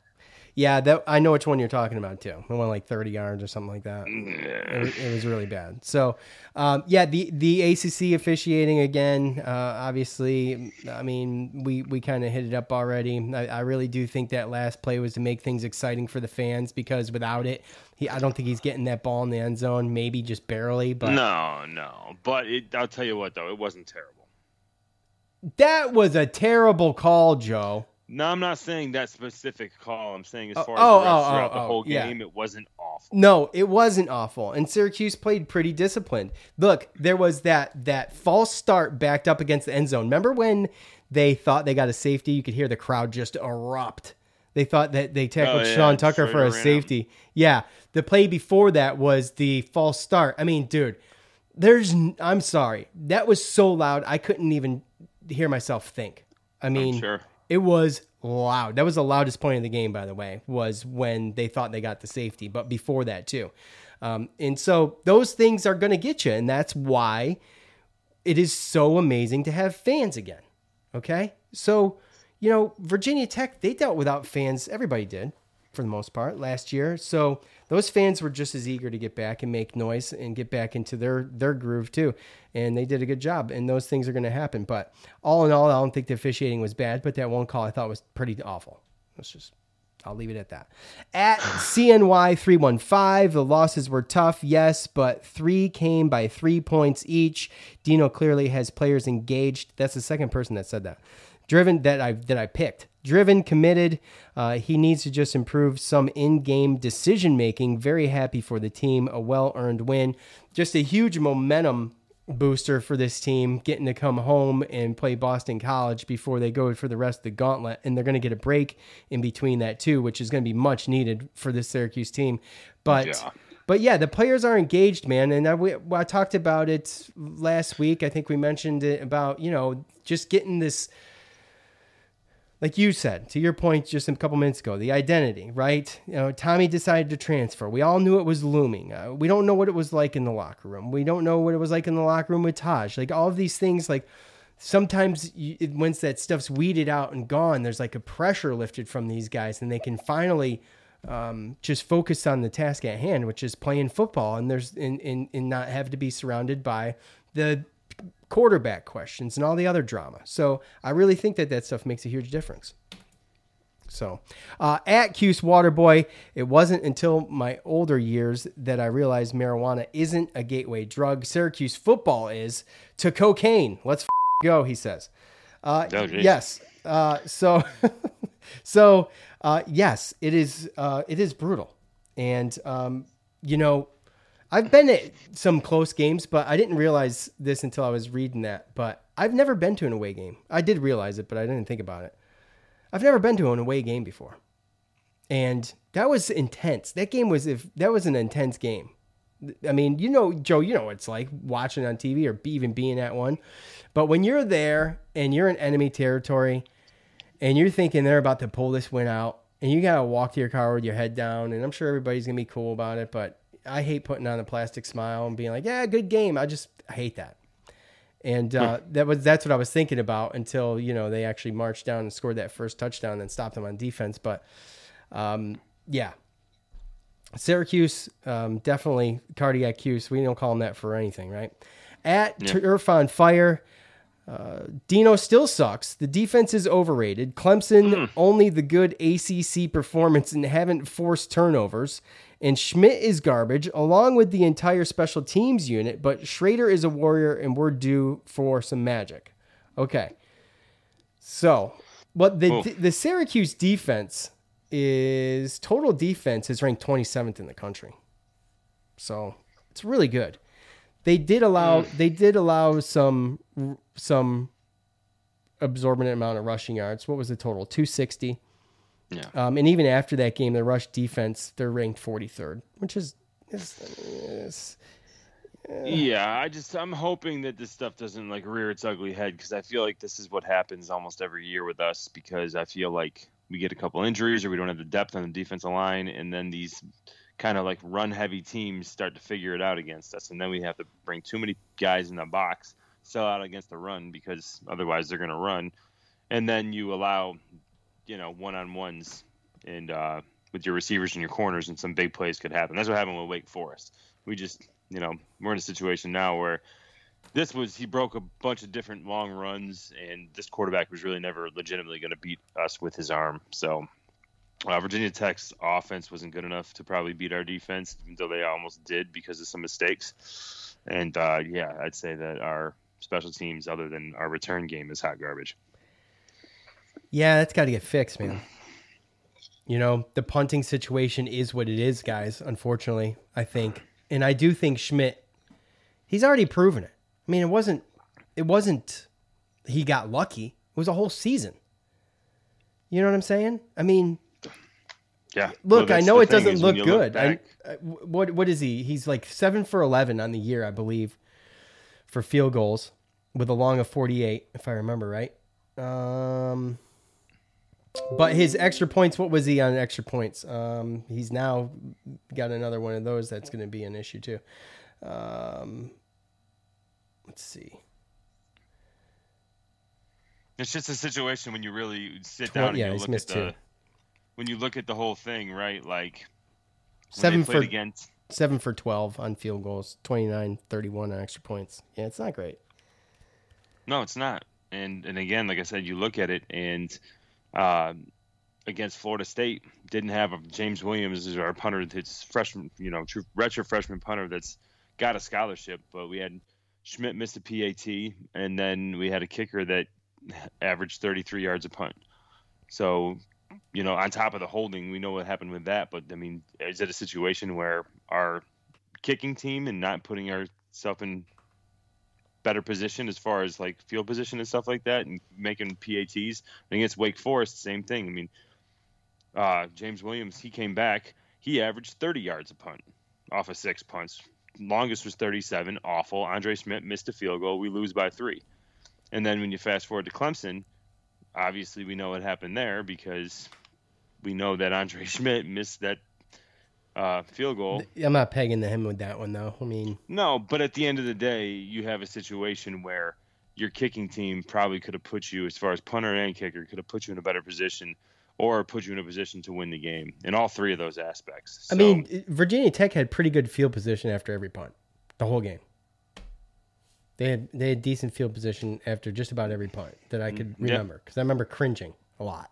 yeah, that I know which one you're talking about too. The one like thirty yards or something like that. Yeah. It, it was really bad. So, um, yeah, the the A C C officiating again. Uh, obviously, I mean, we we kind of hit it up already. I, I really do think that last play was to make things exciting for the fans, because without it, He, I don't think he's getting that ball in the end zone, maybe just barely. But No, no. But it, I'll tell you what, though. It wasn't terrible. That was a terrible call, Joe. No, I'm not saying that specific call. I'm saying as far oh, as the oh, oh, throughout oh, the whole game, yeah. It wasn't awful. No, it wasn't awful. And Syracuse played pretty disciplined. Look, there was that that false start backed up against the end zone. Remember when they thought they got a safety? You could hear the crowd just erupt. They thought that they tackled oh, yeah. Sean Tucker Shrader for a safety. Him. Yeah. The play before that was the false start. I mean, dude, there's, I'm sorry. That was so loud. I couldn't even hear myself think. I mean, sure. It was loud. That was the loudest point in the game, by the way, was when they thought they got the safety, but before that too. Um, and so those things are going to get you. And that's why it is so amazing to have fans again. Okay. So, you know, Virginia Tech, they dealt without fans. Everybody did, for the most part, last year. So those fans were just as eager to get back and make noise and get back into their, their groove, too. And they did a good job, and those things are going to happen. But all in all, I don't think the officiating was bad, but that one call I thought was pretty awful. Let's just... I'll leave it at that. At C N Y three one five, the losses were tough, yes, but three came by three points each. Dino clearly has players engaged. That's the second person that said that. Driven that I that I picked. Driven, committed. Uh, he needs to just improve some in-game decision-making. Very happy for the team. A well-earned win. Just a huge momentum booster for this team, getting to come home and play Boston College before they go for the rest of the gauntlet. And they're going to get a break in between that too, which is going to be much needed for this Syracuse team. But yeah. But yeah, the players are engaged, man. And I, we, I talked about it last week. I think we mentioned it about, you know, just getting this... Like you said, to your point just a couple minutes ago, the identity, right? You know, Tommy decided to transfer. We all knew it was looming. Uh, we don't know what it was like in the locker room. We don't know what it was like in the locker room with Taj. Like all of these things, like sometimes you, once that stuff's weeded out and gone, there's like a pressure lifted from these guys, and they can finally um, just focus on the task at hand, which is playing football, and there's and, and, and not have to be surrounded by the quarterback questions and all the other drama. So I really think that that stuff makes a huge difference. So uh, at Cuse Waterboy, it wasn't until my older years that I realized marijuana isn't a gateway drug. Syracuse football is to cocaine. Let's f- go, he says. Uh, oh, yes. Uh, so, so uh, yes, it is. Uh, it is brutal. And um, you know, I've been at some close games, but I didn't realize this until I was reading that. But I've never been to an away game. I did realize it, but I didn't think about it. I've never been to an away game before. And that was intense. That game was if that was an intense game. I mean, you know, Joe, you know what it's like watching on T V or even being at one. But when you're there and you're in enemy territory and you're thinking they're about to pull this win out and you got to walk to your car with your head down, and I'm sure everybody's going to be cool about it, but I hate putting on a plastic smile and being like, yeah, good game. I just I hate that. And uh, that was that's what I was thinking about until, you know, they actually marched down and scored that first touchdown and then stopped them on defense. But, um, yeah, Syracuse, um, definitely cardiac use. We don't call them that for anything, right? At yeah. Turf on Fire, uh, Dino still sucks. The defense is overrated. Clemson, mm. only the good A C C performance and haven't forced turnovers. And Szmyt is garbage, along with the entire special teams unit, but Shrader is a warrior, and we're due for some magic. Okay. So, but the, oh. th- the Syracuse defense is, total defense is ranked twenty-seventh in the country. So, it's really good. They did allow, mm. they did allow some, some absorbent amount of rushing yards. What was the total? two sixty. Yeah. Um, and even after that game, the rush defense, they're ranked forty-third, which is, is, is Yeah. yeah, I just I'm hoping that this stuff doesn't like rear its ugly head, because I feel like this is what happens almost every year with us, because I feel like we get a couple injuries or we don't have the depth on the defensive line, and then these kind of like run heavy teams start to figure it out against us, and then we have to bring too many guys in the box, sell out against the run, because otherwise they're going to run, and then you allow, you know, one on ones and uh, with your receivers and your corners, and some big plays could happen. That's what happened with Wake Forest. We just You know, we're in a situation now where this was, he broke a bunch of different long runs, and this quarterback was really never legitimately going to beat us with his arm. So uh, Virginia Tech's offense wasn't good enough to probably beat our defense, even though they almost did because of some mistakes. And, uh, yeah, I'd say that our special teams, other than our return game, is hot garbage. Yeah, that's got to get fixed, man. You know, the punting situation is what it is, guys, unfortunately, I think. And I do think Szmyt, he's already proven it. I mean, it wasn't, it wasn't, he got lucky. It was a whole season. You know what I'm saying? I mean, yeah. Look, well, I know it doesn't look good. Look I, I, what what is he? He's like seven for eleven on the year, I believe, for field goals with a long of forty-eight, if I remember right. Um, but his extra points, what was he on extra points? Um, he's now got another one of those that's going to be an issue too. Um, let's see. It's just a situation when you really sit down and yeah, you look at the, two. when you look at the whole thing, right? Like seven for against seven for twelve on field goals, twenty-nine, thirty-one on extra points. Yeah, it's not great. No, it's not. And and again, like I said, you look at it and. Uh, against Florida State, didn't have a James Williams is our punter, that's freshman, you know, true retro freshman punter that's got a scholarship. But we had Szmyt miss a P A T, and then we had a kicker that averaged thirty-three yards a punt. So, you know, on top of the holding, we know what happened with that. But I mean, is it a situation where our kicking team and not putting ourselves in better position as far as like field position and stuff like that, and making P A Ts? And against Wake Forest, same thing. I mean, uh, James Williams, he came back. He averaged thirty yards a punt off of six punts. Longest was thirty-seven. Awful. Andre Szmyt missed a field goal. We lose by three. And then when you fast forward to Clemson, obviously we know what happened there, because we know that Andre Szmyt missed that Uh, field goal. I'm not pegging to him with that one, though. I mean, no, but at the end of the day, you have a situation where your kicking team probably could have put you, as far as punter and kicker, could have put you in a better position, or put you in a position to win the game in all three of those aspects. So, I mean, Virginia Tech had pretty good field position after every punt, the whole game. They had they had decent field position after just about every punt that I could remember, because yeah. I remember cringing a lot.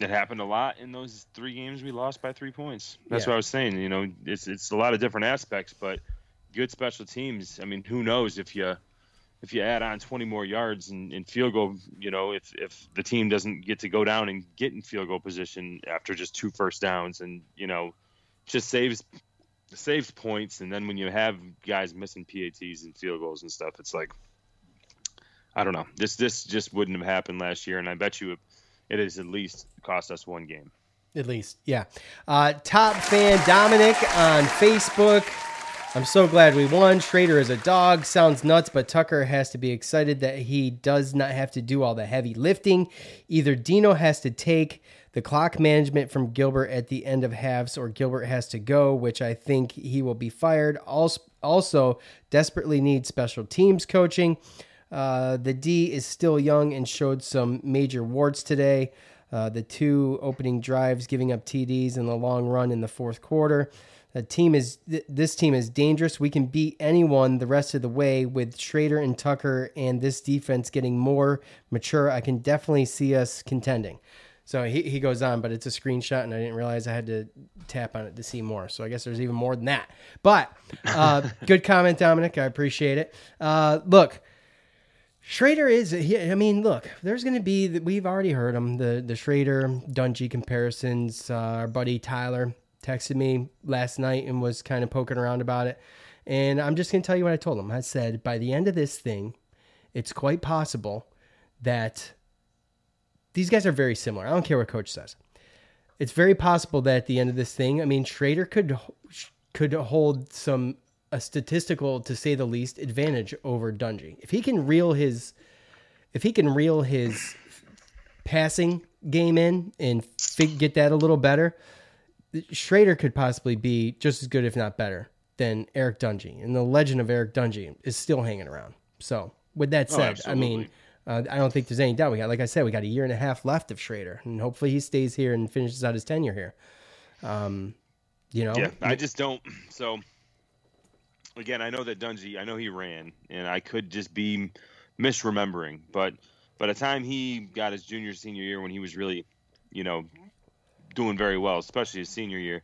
It happened a lot in those three games we lost by three points. That's yeah. what I was saying. You know, it's it's a lot of different aspects, but good special teams. I mean, who knows if you if you add on twenty more yards in, in field goal, you know, if, if the team doesn't get to go down and get in field goal position after just two first downs, and, you know, just saves saves points. And then when you have guys missing P A Ts and field goals and stuff, it's like, I don't know. This, this just wouldn't have happened last year, and I bet you it, It has at least cost us one game. At least, yeah. Uh, top fan Dominic on Facebook. I'm so glad we won. Shrader is a dog. Sounds nuts, but Tucker has to be excited that he does not have to do all the heavy lifting. Either Dino has to take the clock management from Gilbert at the end of halves, or Gilbert has to go, which I think he will be fired. Also, also desperately need special teams coaching. Uh, the D is still young and showed some major warts today. Uh, the two opening drives, giving up T Ds in the long run in the fourth quarter. The team is th- this team is dangerous. We can beat anyone the rest of the way with Shrader and Tucker, and this defense getting more mature. I can definitely see us contending. So he, he goes on, but it's a screenshot, and I didn't realize I had to tap on it to see more. So I guess there's even more than that. But uh, good comment, Dominic. I appreciate it. Uh, look. Shrader is, he, I mean, look, there's going to be, we've already heard him, the, the Shrader, Dungey comparisons. Uh, our buddy Tyler texted me last night and was kind of poking around about it. And I'm just going to tell you what I told him. I said, by the end of this thing, it's quite possible that these guys are very similar. I don't care what coach says. It's very possible that at the end of this thing, I mean, Shrader could, could hold some a statistical, to say the least, advantage over Dungey. If he can reel his, if he can reel his passing game in and fig- get that a little better, Shrader could possibly be just as good, if not better, than Eric Dungey. And the legend of Eric Dungey is still hanging around. So with that said, oh, I mean, uh, I don't think there's any doubt. We got, like I said, we got a year and a half left of Shrader, and hopefully he stays here and finishes out his tenure here. Um, you know, yeah, I just don't. So again, I know that Dungey, I know he ran, and I could just be misremembering, but by the time he got his junior, senior year, when he was really, you know, doing very well, especially his senior year,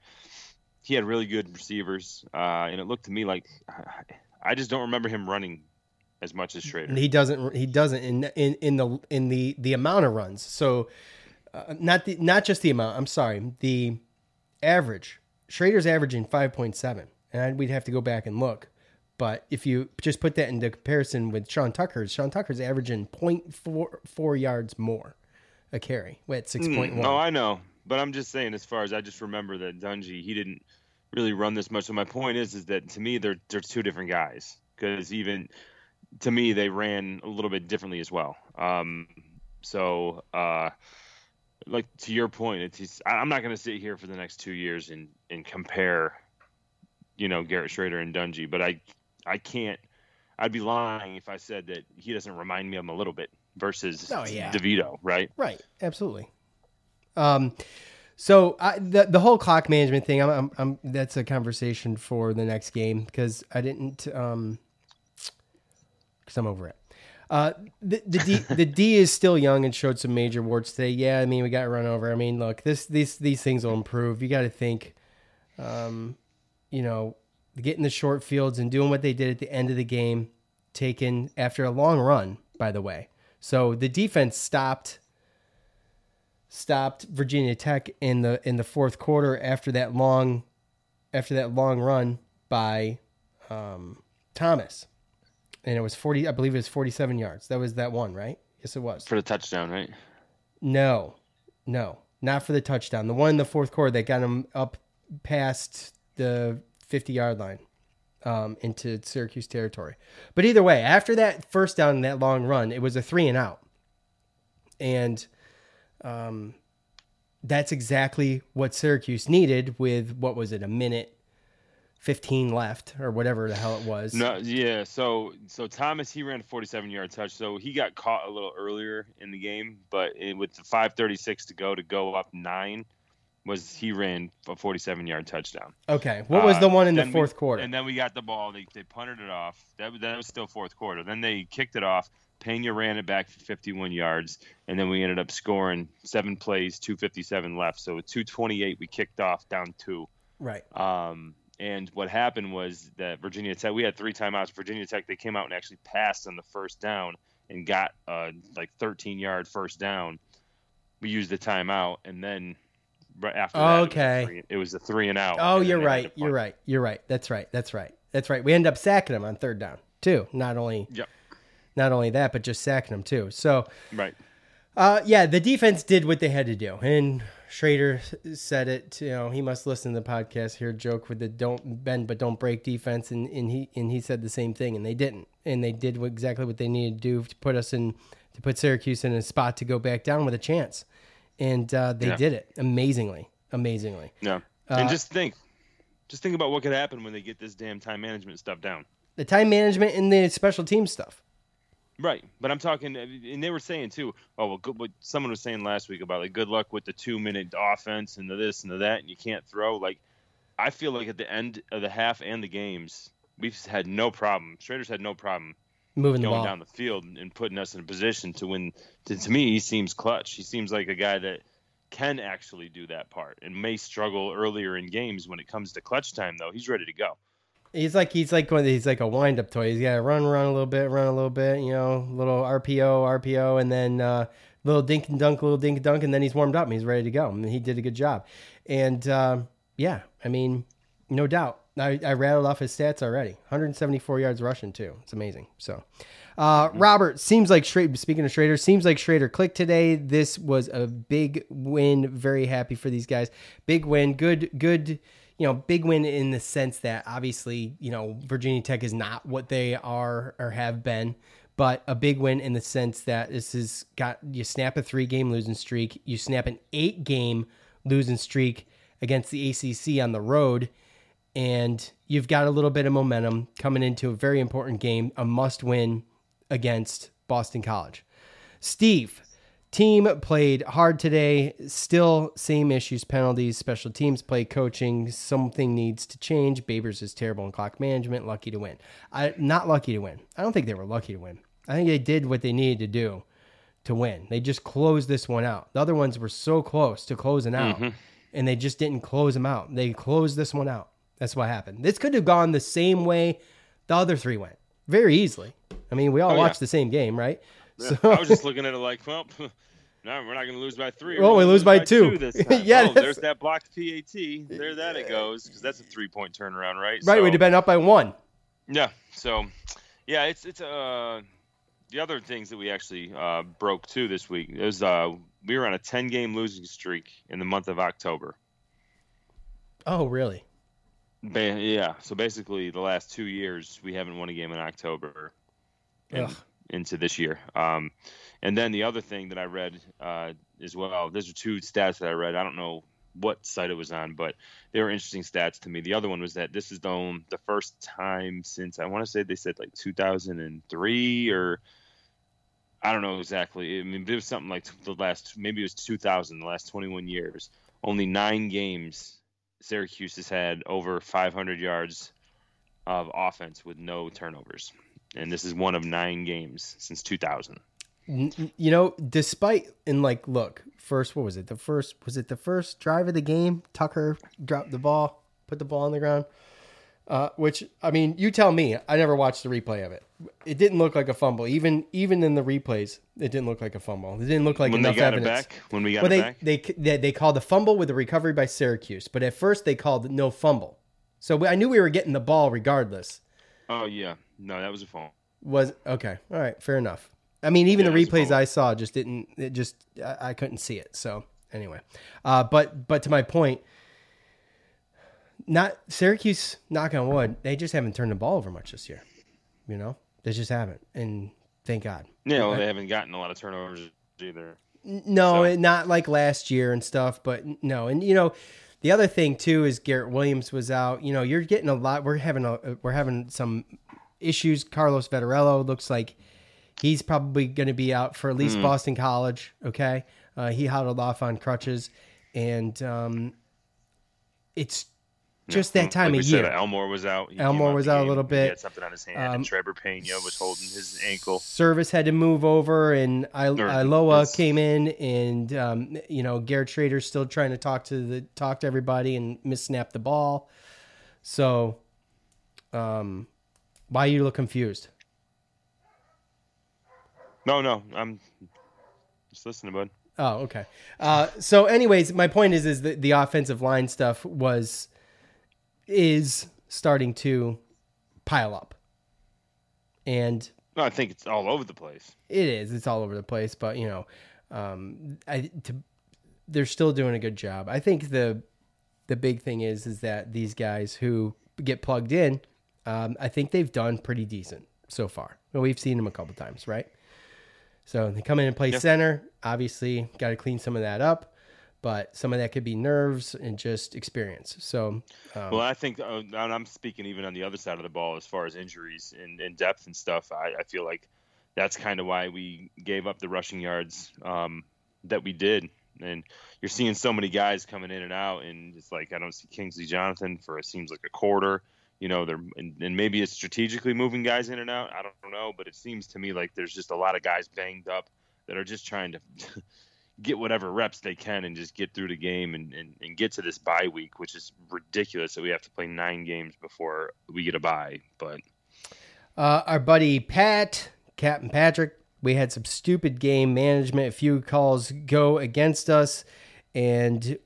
he had really good receivers, uh, and it looked to me like I just don't remember him running as much as Shrader. He doesn't. He doesn't in in, in the in the, the amount of runs. So uh, not the not just the amount. I'm sorry. The average. Shrader's averaging five point seven, and we'd have to go back and look. But if you just put that into comparison with Sean Tucker's, Sean Tucker's averaging zero point four four yards more a carry at six point one. Mm, oh, I know. But I'm just saying, as far as I just remember that Dungey, he didn't really run this much. So my point is, is that to me, they're, they're two different guys, because even to me, they ran a little bit differently as well. Um, so uh, like to your point, it's, it's, I'm not going to sit here for the next two years and, and compare, you know, Garrett Shrader and Dungey, but I, I can't. I'd be lying if I said that he doesn't remind me of him a little bit versus oh, yeah. DeVito, right? Right, absolutely. Um, so I, the the whole clock management thing, I'm, I'm, I'm that's a conversation for the next game, because I didn't, um, because I'm over it. Uh, the the D, the D is still young and showed some major warts today. Yeah, I mean, we got run over. I mean, look, this these these things will improve. You got to think, um, you know. Getting the short fields and doing what they did at the end of the game, taken after a long run, by the way. So the defense stopped stopped Virginia Tech in the in the fourth quarter after that long after that long run by um, Thomas, and it was forty. I believe it was forty-seven yards. That was that one, right? Yes, it was for the touchdown, right? No, no, not for the touchdown. The one in the fourth quarter that got him up past the fifty-yard line um, into Syracuse territory. But either way, after that first down and that long run, it was a three and out. And um, that's exactly what Syracuse needed with, what was it, a minute fifteen left or whatever the hell it was. No, yeah, so so Thomas, he ran a forty-seven-yard touch, so he got caught a little earlier in the game, but it, with the five thirty-six to go to go up nine, was he ran a forty-seven-yard touchdown. Okay. What was the one in uh, the fourth we, quarter? And then we got the ball. They they punted it off. That, that was still fourth quarter. Then they kicked it off. Peña ran it back for fifty-one yards, and then we ended up scoring seven plays, two fifty-seven left. So with two twenty-eight, we kicked off down two. Right. Um, and what happened was that Virginia Tech, we had three timeouts. Virginia Tech, they came out and actually passed on the first down and got uh, like thirteen-yard first down. We used the timeout, and then – Right after that, okay. it, was three, it was a three and out. Oh, and you're right. You're right. You're right. That's right. That's right. That's right. We end up sacking them on third down too. Not only, yep. not only that, but just sacking them too. So, right. Uh, yeah, the defense did what they had to do, and Shrader said it. You know, he must listen to the podcast here. Joke with the don't bend but don't break defense, and, and he and he said the same thing, and they didn't, and they did exactly what they needed to do to put us in, to put Syracuse in a spot to go back down with a chance. And uh, they yeah. did it amazingly, amazingly. Yeah. Uh, and just think, just think about what could happen when they get this damn time management stuff down. The time management and the special team stuff. Right. But I'm talking, and they were saying too, oh, well, good, what someone was saying last week about like good luck with the two minute offense and the this and the that, and you can't throw. Like, I feel like at the end of the half and the games, we've had no problem. Shrader's had no problem moving going the ball down the field and putting us in a position to win. To, to me, he seems clutch. He seems like a guy that can actually do that part and may struggle earlier in games. When it comes to clutch time, though, he's ready to go. He's like he's like he's like a wind-up toy. He's got to run, run a little bit, run a little bit, you know, little R P O, R P O, and then uh, little dink and dunk, little dink and dunk, and then he's warmed up and he's ready to go. I mean, he did a good job. And, uh, yeah, I mean, no doubt. I, I rattled off his stats already. one hundred seventy-four yards rushing too. It's amazing. So, uh, mm-hmm. Robert, seems like Shrader, speaking of Shrader, seems like Shrader clicked today. This was a big win. Very happy for these guys. Big win. Good, good, you know, big win in the sense that obviously, you know, Virginia Tech is not what they are or have been, but a big win in the sense that this is got, you snap a three game losing streak, you snap an eight game losing streak against the A C C on the road. And you've got a little bit of momentum coming into a very important game, a must win against Boston College. Steve, team played hard today. Still same issues, penalties, special teams play, coaching. Something needs to change. Babers is terrible in clock management. Lucky to win. I, not lucky to win. I don't think they were lucky to win. I think they did what they needed to do to win. They just closed this one out. The other ones were so close to closing out, mm-hmm. and they just didn't close them out. They closed this one out. That's what happened. This could have gone the same way the other three went. Very easily. I mean, we all oh, watched yeah. the same game, right? So. I was just looking at it like, well, no, we're not going to lose by three. Well, we lose by, by two. two this time. yeah, oh, there's that blocked P A T. There that it goes, because that's a three-point turnaround, right? Right, so, we'd have been up by one. Yeah, so, yeah, it's it's uh the other things that we actually uh, broke, too, this week. It was, uh, we were on a ten-game losing streak in the month of October. Oh, really? Ba- yeah, so basically the last two years, we haven't won a game in October. And, Ugh. into this year. Um, and then the other thing that I read uh, as well, those are two stats that I read. I don't know what site it was on, but they were interesting stats to me. The other one was that this is the, the first time since, I want to say they said like two thousand three or I don't know exactly. I mean, it was something like the last, maybe it was two thousand, the last twenty-one years. Only nine games Syracuse has had over five hundred yards of offense with no turnovers. And this is one of nine games since two thousand. You know, despite, and like, look, first, what was it? The first, was it the first drive of the game? Tucker dropped the ball, put the ball on the ground, uh, which, I mean, you tell me, I never watched the replay of it. It didn't look like a fumble. Even, even in the replays, it didn't look like a fumble. It didn't look like when enough they got evidence. It back, when we got well, it they, back? They, they, they called a fumble with a recovery by Syracuse, but at first they called no fumble. So I knew we were getting the ball regardless. Oh, yeah. No, that was a phone. Was okay. All right, fair enough. I mean, even yeah, the replays I saw just didn't. It just I, I couldn't see it. So anyway, uh, but but to my point, not Syracuse. Knock on wood, they just haven't turned the ball over much this year. You know, they just haven't, and thank God. Yeah, well, I, they haven't gotten a lot of turnovers either. No, so. Not like last year and stuff. But no, and you know. The other thing too is Garrett Williams was out. You know, you're getting a lot. We're having a we're having some issues. Carlos Vettorello looks like he's probably going to be out for at least mm. Boston College. Okay, uh, he hobbled off on crutches, and um, it's just yeah, that time like of year. Said, Elmore was out. He Elmore was out game. a little bit. He had something on his hand, um, and Trevor Peña was holding his ankle. Service had to move over, and I, or, Iloa came in, and um, you know Garrett Shrader still trying to talk to the talk to everybody and missnapped the ball. So, um, why you look confused? No, no, I'm just listening, bud. Oh, okay. Uh, so, anyways, my point is, is that the offensive line stuff was. is starting to pile up. And no, I think it's all over the place. It is. It's all over the place. But, you know, um, I, to, they're still doing a good job. I think the the big thing is, is that these guys who get plugged in, um, I think they've done pretty decent so far. Well, we've seen them a couple times, right? So they come in and play yep. center. Obviously, got to clean some of that up. But some of that could be nerves and just experience. So, um, well, I think uh, I'm speaking even on the other side of the ball as far as injuries and, and depth and stuff. I, I feel like that's kind of why we gave up the rushing yards um, that we did. And you're seeing so many guys coming in and out, and it's like I don't see Kingsley Jonathan for it seems like a quarter. You know, they're and, and maybe it's strategically moving guys in and out. I don't know, but it seems to me like there's just a lot of guys banged up that are just trying to. get whatever reps they can and just get through the game and, and, and get to this bye week, which is ridiculous that we have to play nine games before we get a bye. But uh, our buddy Pat, Captain Patrick, we had some stupid game management. A few calls go against us, and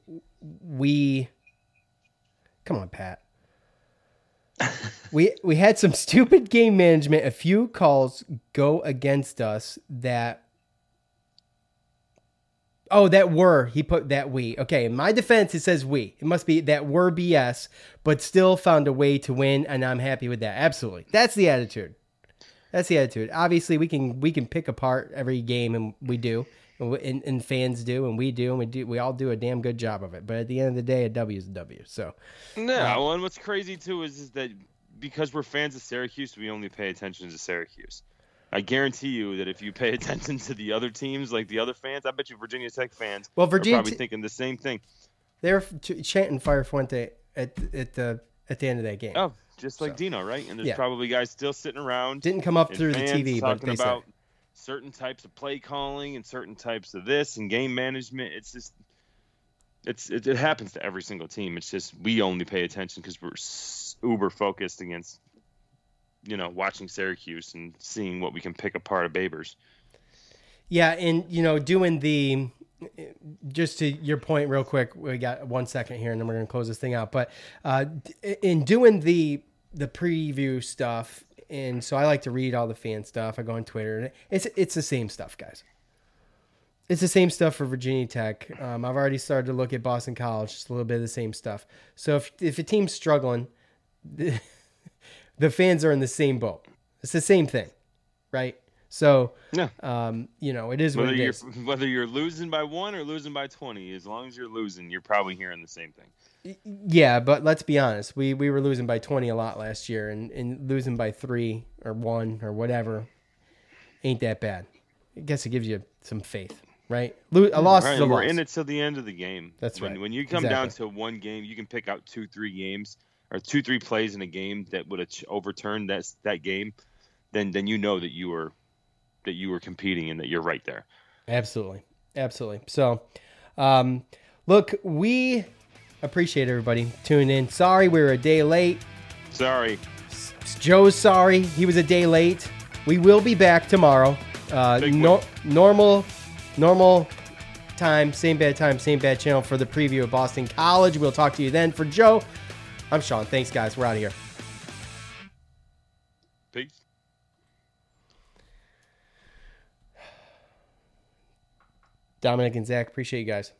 we – come on, Pat. we we had some stupid game management. A few calls go against us that – Oh, that were. He put that we. Okay, in my defense, it says we. It must be that were B S, but still found a way to win, and I'm happy with that. Absolutely. That's the attitude. That's the attitude. Obviously, we can we can pick apart every game, and we do, and, and fans do, and we do, and we do. We all do a damn good job of it. But at the end of the day, a W is a W. So, no, um, well, and what's crazy, too, is, is that because we're fans of Syracuse, we only pay attention to Syracuse. I guarantee you that if you pay attention to the other teams, like the other fans, I bet you Virginia Tech fans well, Virginia are probably T- thinking the same thing. They were chanting Fire Fuente at, at, the, at the end of that game. Oh, just like so. Dino, right? And there's yeah. probably guys still sitting around. Didn't come up through the T V, but they about said. Certain types of play calling and certain types of this and game management. It's just it's it, it happens to every single team. It's just we only pay attention because we're uber focused against – you know, watching Syracuse and seeing what we can pick apart of Babers. Yeah. And, you know, doing the, just to your point real quick, we got one second here and then we're going to close this thing out. But uh, in doing the, the preview stuff. And so I like to read all the fan stuff. I go on Twitter and it's, it's the same stuff, guys. It's the same stuff for Virginia Tech. Um, I've already started to look at Boston College, just a little bit of the same stuff. So if, if a team's struggling, the fans are in the same boat. It's the same thing, right? So, yeah. um, you know, it is whether what it you're, is. Whether you're losing by one or losing by twenty, as long as you're losing, you're probably hearing the same thing. Yeah, but let's be honest. We we were losing by twenty a lot last year, and, and losing by three or one or whatever ain't that bad. I guess it gives you some faith, right? Lo- a loss right, is a we're loss. We're in it till the end of the game. That's when, right. When you come exactly. down to one game, you can pick out two, three games. Or two, three plays in a game that would have overturned that that game, then then you know that you were that you were competing and that you're right there. Absolutely, absolutely. So, um, look, we appreciate everybody tuning in. Sorry we were a day late. Sorry, Joe's sorry he was a day late. We will be back tomorrow. Uh, no, normal, normal. time, same bad time, same bad channel for the preview of Boston College. We'll talk to you then. For Joe, I'm Sean. Thanks, guys. We're out of here. Peace. Dominic and Zach, appreciate you guys.